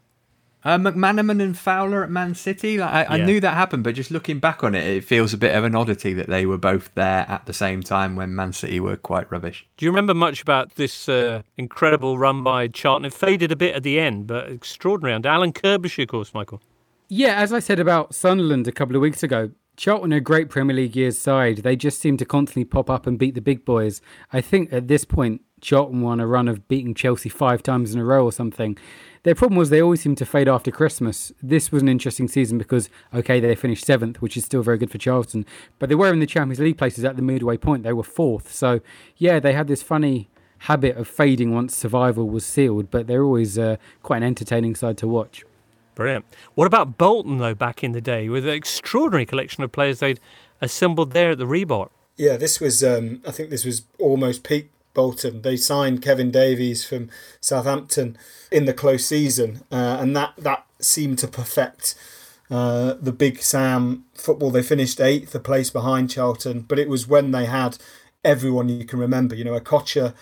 Uh, McManaman and Fowler at Man City. Like, I, yeah. I knew that happened, but just looking back on it, it feels a bit of an oddity that they were both there at the same time when Man City were quite rubbish. Do you remember much about this uh, incredible run by Charlton? It faded a bit at the end, but extraordinary. And Alan Kirbysh, of course, Michael. Yeah, as I said about Sunderland a couple of weeks ago, Charlton are a great Premier League years side. They just seem to constantly pop up and beat the big boys. I think at this point, Charlton won a run of beating Chelsea five times in a row or something. Their problem was they always seemed to fade after Christmas. This was an interesting season because, okay, they finished seventh, which is still very good for Charlton, but they were in the Champions League places at the midway point. They were fourth. So, yeah, they had this funny habit of fading once survival was sealed, but they're always uh, quite an entertaining side to watch. Brilliant. What about Bolton, though, back in the day, with an extraordinary collection of players they'd assembled there at the Reebok? Yeah, this was, um, I think this was almost peak Bolton. They signed Kevin Davies from Southampton in the close season, uh, and that, that seemed to perfect uh, the Big Sam football. They finished eighth, a place behind Charlton, but it was when they had everyone you can remember. You know, Okocha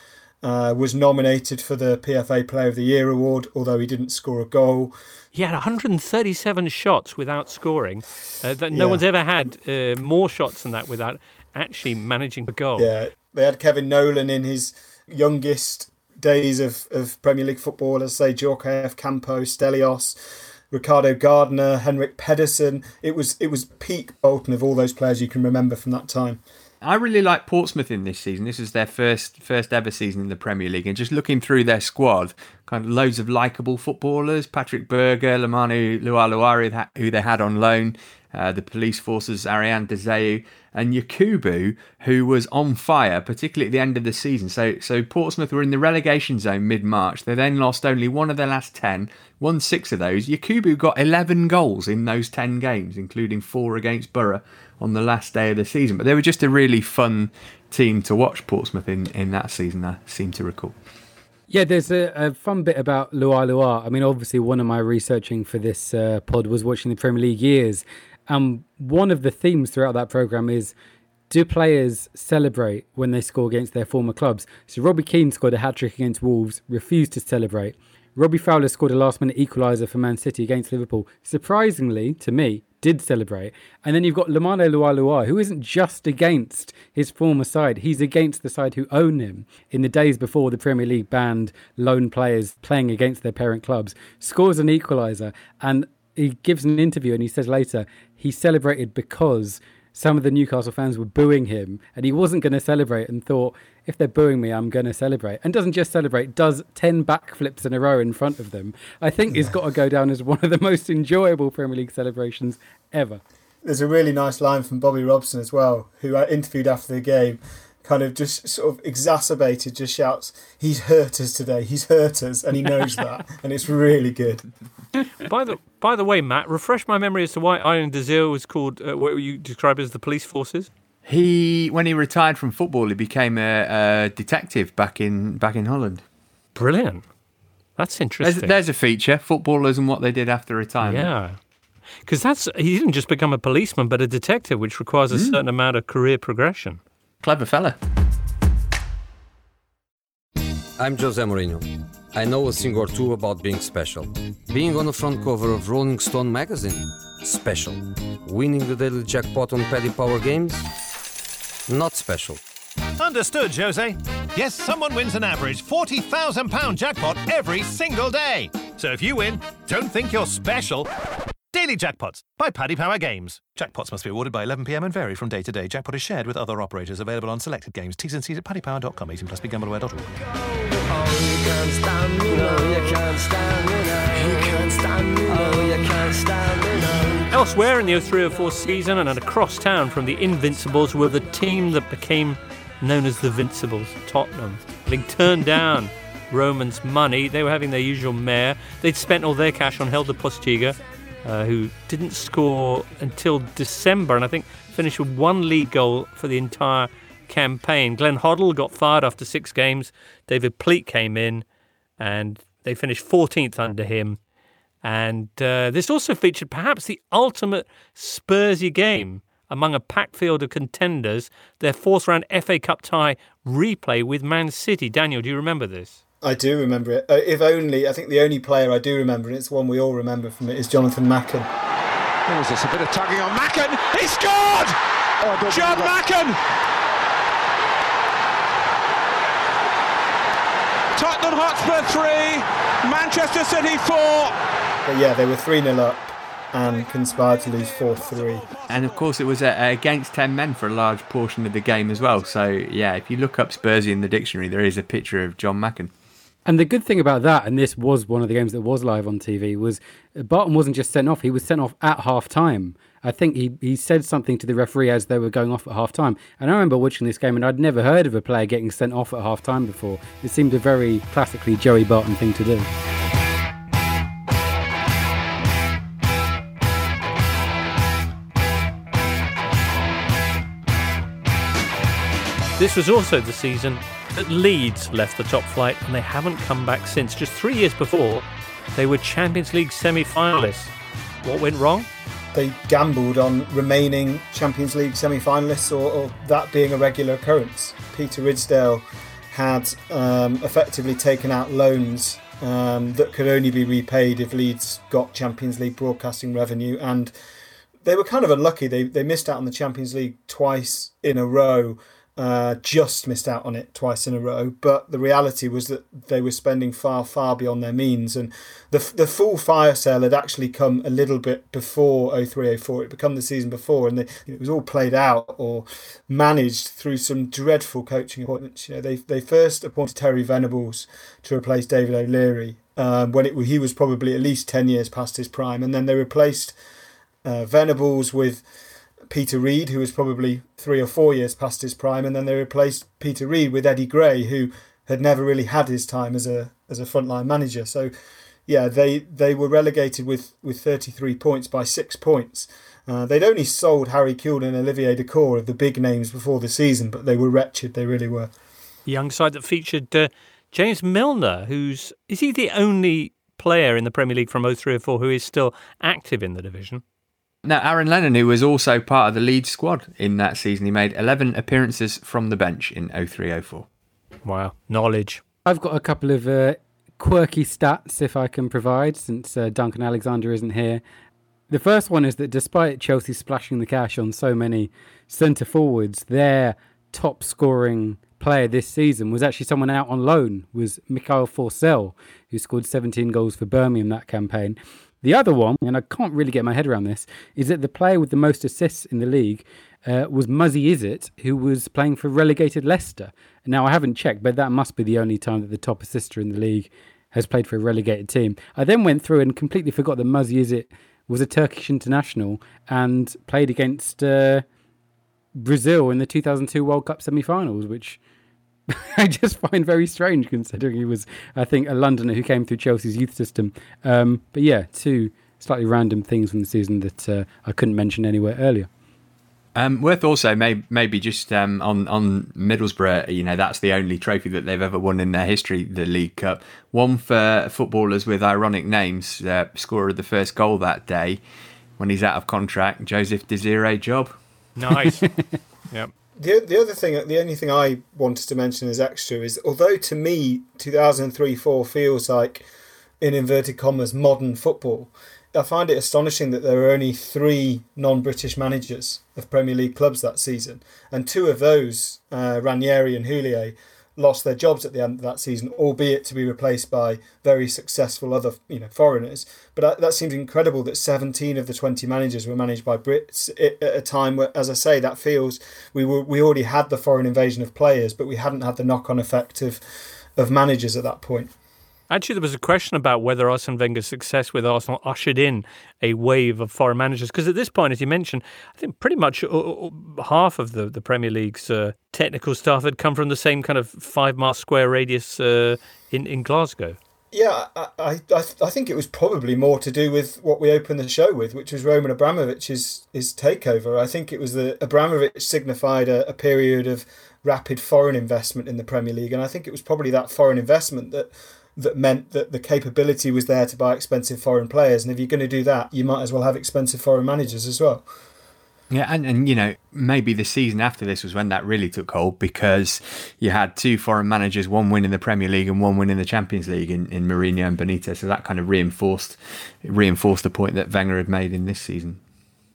uh, was nominated for the P F A Player of the Year award, although he didn't score a goal. He had one hundred thirty-seven shots without scoring. Uh, that no yeah. one's ever had uh, more shots than that without actually managing a goal. Yeah. They had Kevin Nolan in his youngest days of, of Premier League football, as I say, Djorkaeff, Campos, Stelios, Ricardo Gardner, Henrik Pedersen. It was it was peak Bolton of all those players you can remember from that time. I really like Portsmouth in this season. This is their first first ever season in the Premier League, and just looking through their squad, kind of loads of likeable footballers: Patrick Berger, Lamanu Lualuari, who they had on loan, uh, the police forces, Ariane Dezeu, and Yakubu, who was on fire, particularly at the end of the season. So, so Portsmouth were in the relegation zone mid-March. They then lost only one of their last ten, won six of those. Yakubu got eleven goals in those ten games, including four against Borough on the last day of the season. But they were just a really fun team to watch, Portsmouth, in, in that season, I seem to recall. Yeah, there's a, a fun bit about Luar Luar. I mean, obviously, one of my researching for this uh, pod was watching the Premier League years. Um, one of the themes throughout that programme is, do players celebrate when they score against their former clubs? So Robbie Keane scored a hat-trick against Wolves, refused to celebrate. Robbie Fowler scored a last-minute equaliser for Man City against Liverpool. Surprisingly, to me, did celebrate. And then you've got Lamane Lualuai, who isn't just against his former side. He's against the side who own him. In the days before the Premier League banned loan players playing against their parent clubs, scores an equaliser, and he gives an interview and he says later he celebrated because some of the Newcastle fans were booing him and he wasn't going to celebrate and thought, if they're booing me, I'm going to celebrate. And doesn't just celebrate, does ten backflips in a row in front of them. I think it's got to go down as one of the most enjoyable Premier League celebrations ever. There's a really nice line from Bobby Robson as well, who I interviewed after the game, kind of just sort of exacerbated, just shouts, he's hurt us today, he's hurt us, and he knows that, and it's really good. By the by the way, Matt, refresh my memory as to why Iron Dezeu was called uh, what you describe as the police forces. He, when he retired from football, he became a, a detective back in back in Holland. Brilliant. That's interesting. There's, there's a feature, footballers and what they did after retirement. Yeah. Because that's he didn't just become a policeman, but a detective, which requires a mm. certain amount of career progression. Clever fella. I'm Jose Mourinho. I know a thing or two about being special. Being on the front cover of Rolling Stone magazine? Special. Winning the daily jackpot on Paddy Power games? Not special. Understood, Jose. Yes, someone wins an average forty thousand pounds jackpot every single day. So if you win, don't think you're special. Daily Jackpots by Paddy Power Games. Jackpots must be awarded by eleven p.m. and vary from day to day. Jackpot is shared with other operators. Available on selected games. T's and C's at paddy power dot com. eighteen plus. Be gamble aware dot org. Elsewhere in the oh three oh four season and across town from the Invincibles were the team that became known as the Vincibles, Tottenham. Being turned down Roman's money. They were having their usual mare. They'd spent all their cash on Helder Postiga, Uh, who didn't score until December and I think finished with one league goal for the entire campaign. Glenn Hoddle got fired after six games. David Pleat came in and they finished fourteenth under him. And uh, this also featured perhaps the ultimate Spursy game among a packed field of contenders, their fourth round F A Cup tie replay with Man City. Daniel, do you remember this? I do remember it. Uh, if only, I think the only player I do remember, and it's one we all remember from it, is Jonathan Macken. What was this? A bit of tugging on Macken. He scored! Oh, John Macken! Tottenham Hotspur three, Manchester City four. But yeah, they were three nil up and conspired to lose four three. And of course it was uh, against ten men for a large portion of the game as well. So yeah, if you look up Spursy in the dictionary, there is a picture of John Macken. And the good thing about that, and this was one of the games that was live on T V, was Barton wasn't just sent off, he was sent off at half-time. I think he, he said something to the referee as they were going off at half-time. And I remember watching this game and I'd never heard of a player getting sent off at half-time before. It seemed a very classically Joey Barton thing to do. This was also the season that Leeds left the top flight and they haven't come back since. Just three years before, they were Champions League semi-finalists. What went wrong? They gambled on remaining Champions League semi-finalists or, or that being a regular occurrence. Peter Ridsdale had um, effectively taken out loans um, that could only be repaid if Leeds got Champions League broadcasting revenue, and they were kind of unlucky. They, they missed out on the Champions League twice in a row. Uh, just missed out on it twice in a row, but the reality was that they were spending far, far beyond their means, and the the full fire sale had actually come a little bit before oh three oh four. It had become the season before, and they, it was all played out or managed through some dreadful coaching appointments. You know, they they first appointed Terry Venables to replace David O'Leary um, when it he was probably at least ten years past his prime, and then they replaced uh, Venables with Peter Reid, who was probably three or four years past his prime, and then they replaced Peter Reid with Eddie Gray, who had never really had his time as a as a frontline manager. So, yeah, they they were relegated with, with thirty-three points by six points. Uh, they'd only sold Harry Kewell and Olivier Dacour of the big names before the season, but they were wretched, they really were. The young side that featured uh, James Milner, who's is he the only player in the Premier League from oh three oh four who is still active in the division? Now, Aaron Lennon, who was also part of the Leeds squad in that season, he made eleven appearances from the bench in oh three oh four. Wow, knowledge. I've got a couple of uh, quirky stats, if I can provide, since uh, Duncan Alexander isn't here. The first one is that despite Chelsea splashing the cash on so many centre-forwards, their top-scoring player this season was actually someone out on loan, was Mikhail Forsell, who scored seventeen goals for Birmingham that campaign. The other one, and I can't really get my head around this, is that the player with the most assists in the league uh, was Muzzy Izzet, who was playing for relegated Leicester. Now, I haven't checked, but that must be the only time that the top assister in the league has played for a relegated team. I then went through and completely forgot that Muzzy Izzet was a Turkish international and played against uh, Brazil in the two thousand two World Cup semi-finals, which I just find very strange considering he was, I think, a Londoner who came through Chelsea's youth system. Um, but yeah, two slightly random things from the season that uh, I couldn't mention anywhere earlier. Um, worth also may, maybe just um, on, on Middlesbrough, you know, that's the only trophy that they've ever won in their history, the League Cup. One for footballers with ironic names, uh, scorer of the first goal that day when he's out of contract, Joseph Desiree Job. Nice. Yep. The the other thing, the only thing I wanted to mention as extra is, although to me two thousand three oh four feels like, in inverted commas, modern football, I find it astonishing that there were only three non-British managers of Premier League clubs that season, and two of those, uh, Ranieri and Houllier, lost their jobs at the end of that season, albeit to be replaced by very successful other, you know, foreigners. But I, that seems incredible that seventeen of the twenty managers were managed by Brits at a time where, as I say, that feels we were we already had the foreign invasion of players, but we hadn't had the knock-on effect of of managers at that point. Actually, there was a question about whether Arsene Wenger's success with Arsenal ushered in a wave of foreign managers. Because at this point, as you mentioned, I think pretty much half of the, the Premier League's uh, technical staff had come from the same kind of five-mile square radius uh, in, in Glasgow. Yeah, I, I I think it was probably more to do with what we opened the show with, which was Roman Abramovich's his takeover. I think it was the Abramovich signified a, a period of rapid foreign investment in the Premier League. And I think it was probably that foreign investment that... that meant that the capability was there to buy expensive foreign players. And if you're going to do that, you might as well have expensive foreign managers as well. Yeah, and, and, you know, maybe the season after this was when that really took hold, because you had two foreign managers, one win in the Premier League and one win in the Champions League in, in Mourinho and Benitez. So that kind of reinforced reinforced the point that Wenger had made in this season.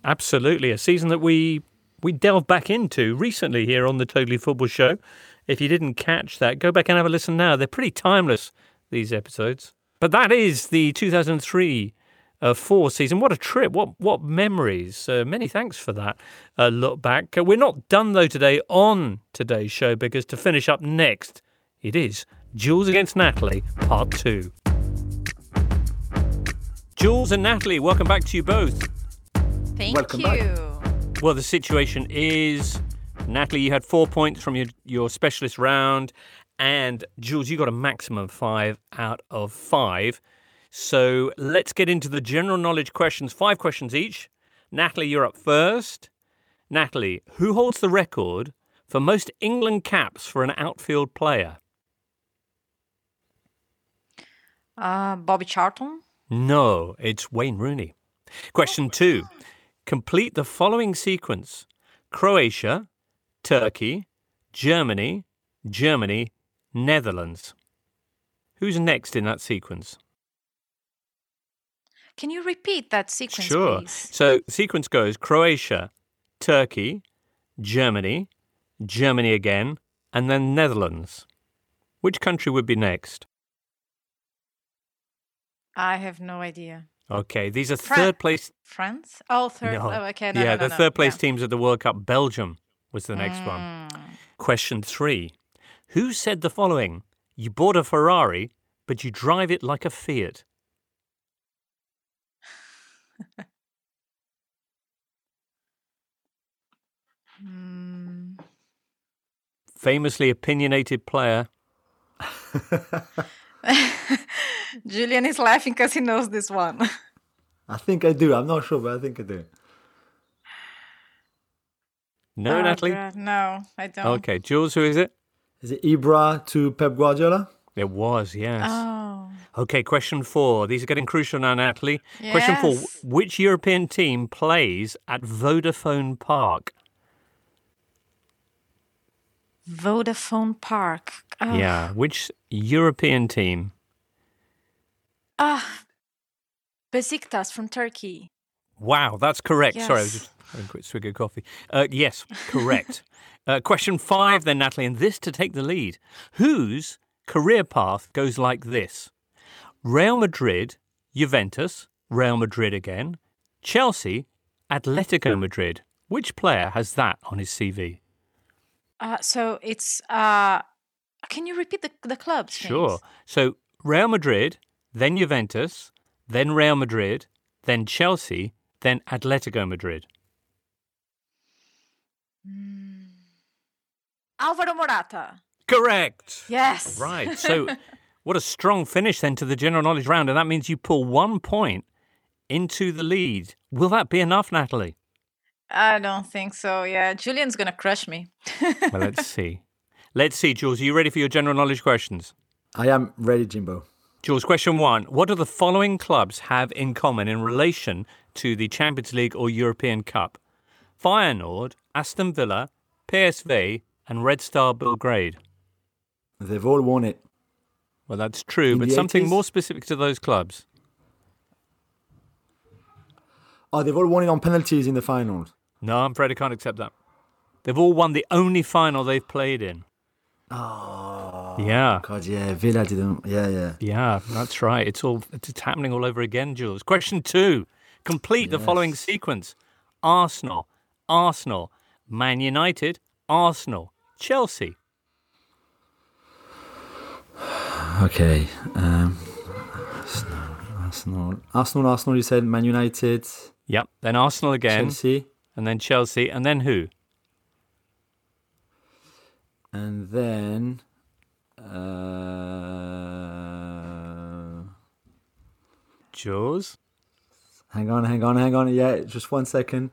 Absolutely. A season that we, we delved back into recently here on the Totally Football Show. If you didn't catch that, go back and have a listen now. They're pretty timeless, these episodes. But that is the two thousand three Uh, four season. What a trip. What what memories. Uh, many thanks for that uh, look back. Uh, we're not done, though, today on today's show, because to finish up next, it is Jules Against Natalie, part two. Jules and Natalie, welcome back to you both. Thank welcome you. Back. Well, the situation is, Natalie, you had four points from your, your specialist round, and Jules, you got a maximum five out of five. So let's get into the general knowledge questions, five questions each. Natalie, you're up first. Natalie, who holds the record for most England caps for an outfield player? Uh, Bobby Charlton? No, it's Wayne Rooney. Question two. Complete the following sequence. Croatia, Turkey, Germany, Germany, Netherlands. Who's next in that sequence? Can you repeat that sequence, sure. please? Sure. So the sequence goes Croatia, Turkey, Germany, Germany again, and then Netherlands. Which country would be next? I have no idea. Okay, these are Fra- third place... France? Oh, third... No. Oh, okay, no, Yeah, no, no, the no, third place yeah. teams at the World Cup. Belgium was the next mm. one. Question three. Who said the following? You bought a Ferrari, but you drive it like a Fiat. Famously opinionated player. Julian is laughing because he knows this one. I think I do. I'm not sure, but I think I do. No, oh, Natalie? God. No, I don't. Okay, Jules, who is it? Is it Ibra to Pep Guardiola? It was, yes. Oh. Okay, question four. These are getting crucial now, Natalie. Yes. Question four. Which European team plays at Vodafone Park? Vodafone Park. Oh. Yeah, which European team? Ah, uh, Besiktas from Turkey. Wow, that's correct. Yes. Sorry, I was just having a quick swig of coffee. Uh, yes, correct. uh, question five then, Natalie, and this to take the lead. Whose career path goes like this? Real Madrid, Juventus, Real Madrid again, Chelsea, Atletico Madrid. Which player has that on his C V? Uh, so it's, uh, can you repeat the, the clubs? Sure. Things? So Real Madrid, then Juventus, then Real Madrid, then Chelsea, then Atletico Madrid. Mm. Alvaro Morata. Correct. Yes. Right. So what a strong finish then to the general knowledge round. And that means you pull one point into the lead. Will that be enough, Natalie? I don't think so, yeah. Julian's going to crush me. Well, let's see. Let's see, Jules. Are you ready for your general knowledge questions? I am ready, Jimbo. Jules, question one. What do the following clubs have in common in relation to the Champions League or European Cup? Feyenoord, Aston Villa, P S V and Red Star Belgrade. They've all won it. Well, that's true, in but something eighties? More specific to those clubs. Oh, they've all won it on penalties in the finals. No, I'm afraid I can't accept that. They've all won the only final they've played in. Oh. Yeah. God, yeah. Villa didn't. Yeah, yeah. Yeah, that's right. It's all it's happening all over again, Jules. Question two. Complete yes. the following sequence. Arsenal, Arsenal, Man United, Arsenal, Chelsea. Okay. Um, Arsenal, Arsenal. Arsenal, Arsenal, you said. Man United. Yep. Then Arsenal again. Chelsea. And then Chelsea, and then who? And then, uh... Jules? Hang on, hang on, hang on. Yeah, just one second.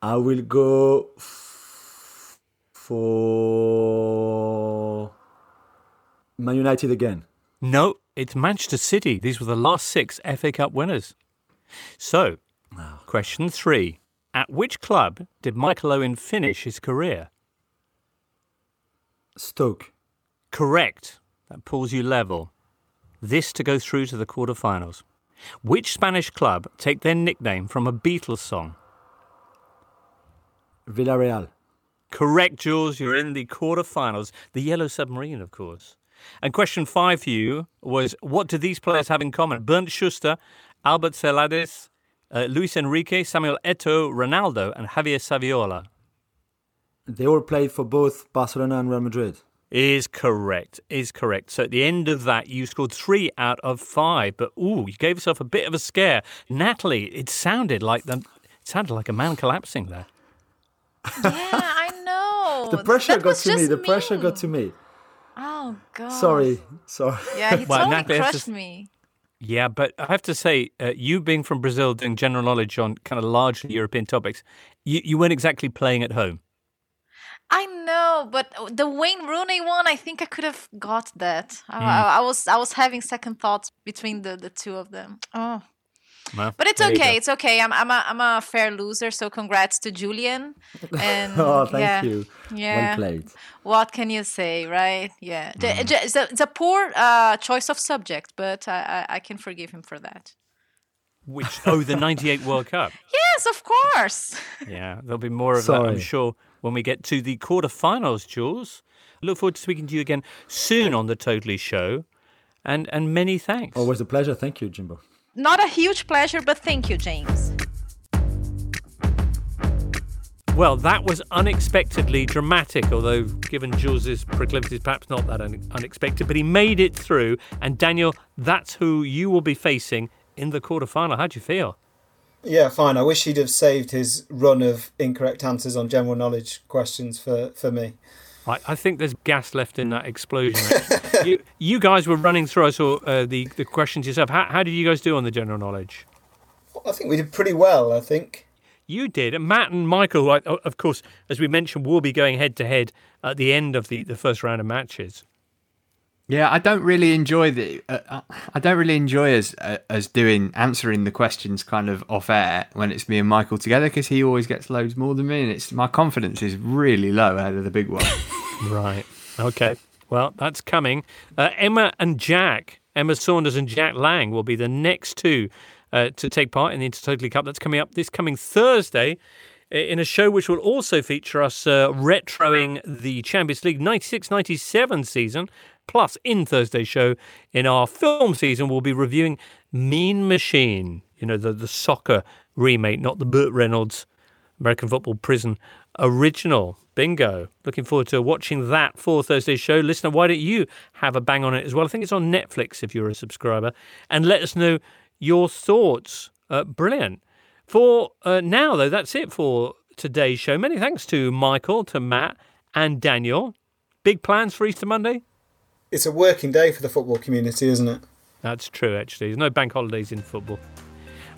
I will go f- for Man United again. No, it's Manchester City. These were the last six F A Cup winners. So, oh. question three. At which club did Michael Owen finish his career? Stoke. Correct. That pulls you level. This to go through to the quarterfinals. Which Spanish club take their nickname from a Beatles song? Villarreal. Correct, Jules. You're in the quarterfinals. The Yellow Submarine, of course. And question five for you was, what do these players have in common? Bernd Schuster, Albert Celades, uh, Luis Enrique, Samuel Eto'o, Ronaldo and Javier Saviola. They all played for both Barcelona and Real Madrid. Is correct, is correct. So at the end of that, you scored three out of five. But, ooh, you gave yourself a bit of a scare. Natalie, it sounded like the, it sounded like a man collapsing there. Yeah, I know. the pressure that got to me. The mean. pressure got to me. Oh, God. Sorry, sorry. Yeah, he well, totally crushed to, me. Yeah, but I have to say, uh, you being from Brazil, doing general knowledge on kind of largely European topics, you, you weren't exactly playing at home. I know, but the Wayne Rooney one, I think I could have got that. I, mm. I, I was I was having second thoughts between the, the two of them. Oh, well, but it's okay. It's okay. I'm I'm a I'm a fair loser. So congrats to Julien. And oh, thank yeah, you. Yeah. Well played. What can you say, right? Yeah, mm. it's, a, it's a poor uh, choice of subject, but I, I I can forgive him for that. Which oh, the ninety-eight World Cup. Yes, of course. Yeah, there'll be more of Sorry. that, I'm sure, when we get to the quarterfinals, Jules. I look forward to speaking to you again soon on the Totally Show. And and many thanks. Always a pleasure. Thank you, Jimbo. Not a huge pleasure, but thank you, James. Well, that was unexpectedly dramatic, although given Jules' proclivities, perhaps not that un- unexpected. But he made it through. And Daniel, that's who you will be facing in the quarterfinal. How do you feel? Yeah, fine. I wish he'd have saved his run of incorrect answers on general knowledge questions for, for me. I, I think there's gas left in that explosion. you, you guys were running through, I saw uh, the, the questions yourself. How, how did you guys do on the general knowledge? Well, I think we did pretty well, I think. You did. And Matt and Michael, I, of course, as we mentioned, will be going head-to-head at the end of the, the first round of matches. Yeah, I don't really enjoy the. Uh, I don't really enjoy us uh, as doing answering the questions kind of off air when it's me and Michael together, because he always gets loads more than me, and it's my confidence is really low ahead of the big one. Right. Okay. Well, that's coming. Uh, Emma and Jack, Emma Saunders and Jack Lang will be the next two uh, to take part in the Intertotally Cup. That's coming up this coming Thursday, in a show which will also feature us uh, retroing the Champions League ninety-six ninety-seven season. Plus, in Thursday's show, in our film season, we'll be reviewing Mean Machine, you know, the, the soccer remake, not the Burt Reynolds American Football Prison original. Bingo. Looking forward to watching that for Thursday's show. Listener, why don't you have a bang on it as well? I think it's on Netflix if you're a subscriber. And let us know your thoughts. Uh, brilliant. For uh, now, though, that's it for today's show. Many thanks to Michael, to Matt and Daniel. Big plans for Easter Monday? It's a working day for the football community, isn't it? That's true, actually. There's no bank holidays in football.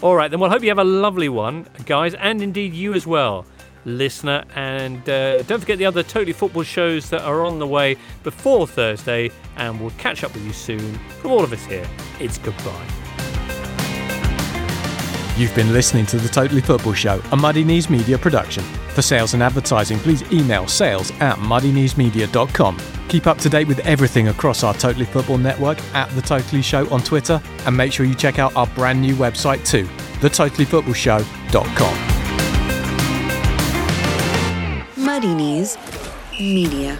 All right, then. Well, I hope you have a lovely one, guys, and indeed you as well, listener. And uh, don't forget the other Totally Football shows that are on the way before Thursday, and we'll catch up with you soon. From all of us here, it's goodbye. You've been listening to The Totally Football Show, a Muddy Knees Media production. For sales and advertising, please email sales at muddy knees media dot com. Keep up to date with everything across our Totally Football network at The Totally Show on Twitter, and make sure you check out our brand new website too, the totally football show dot com. Muddy Knees Media.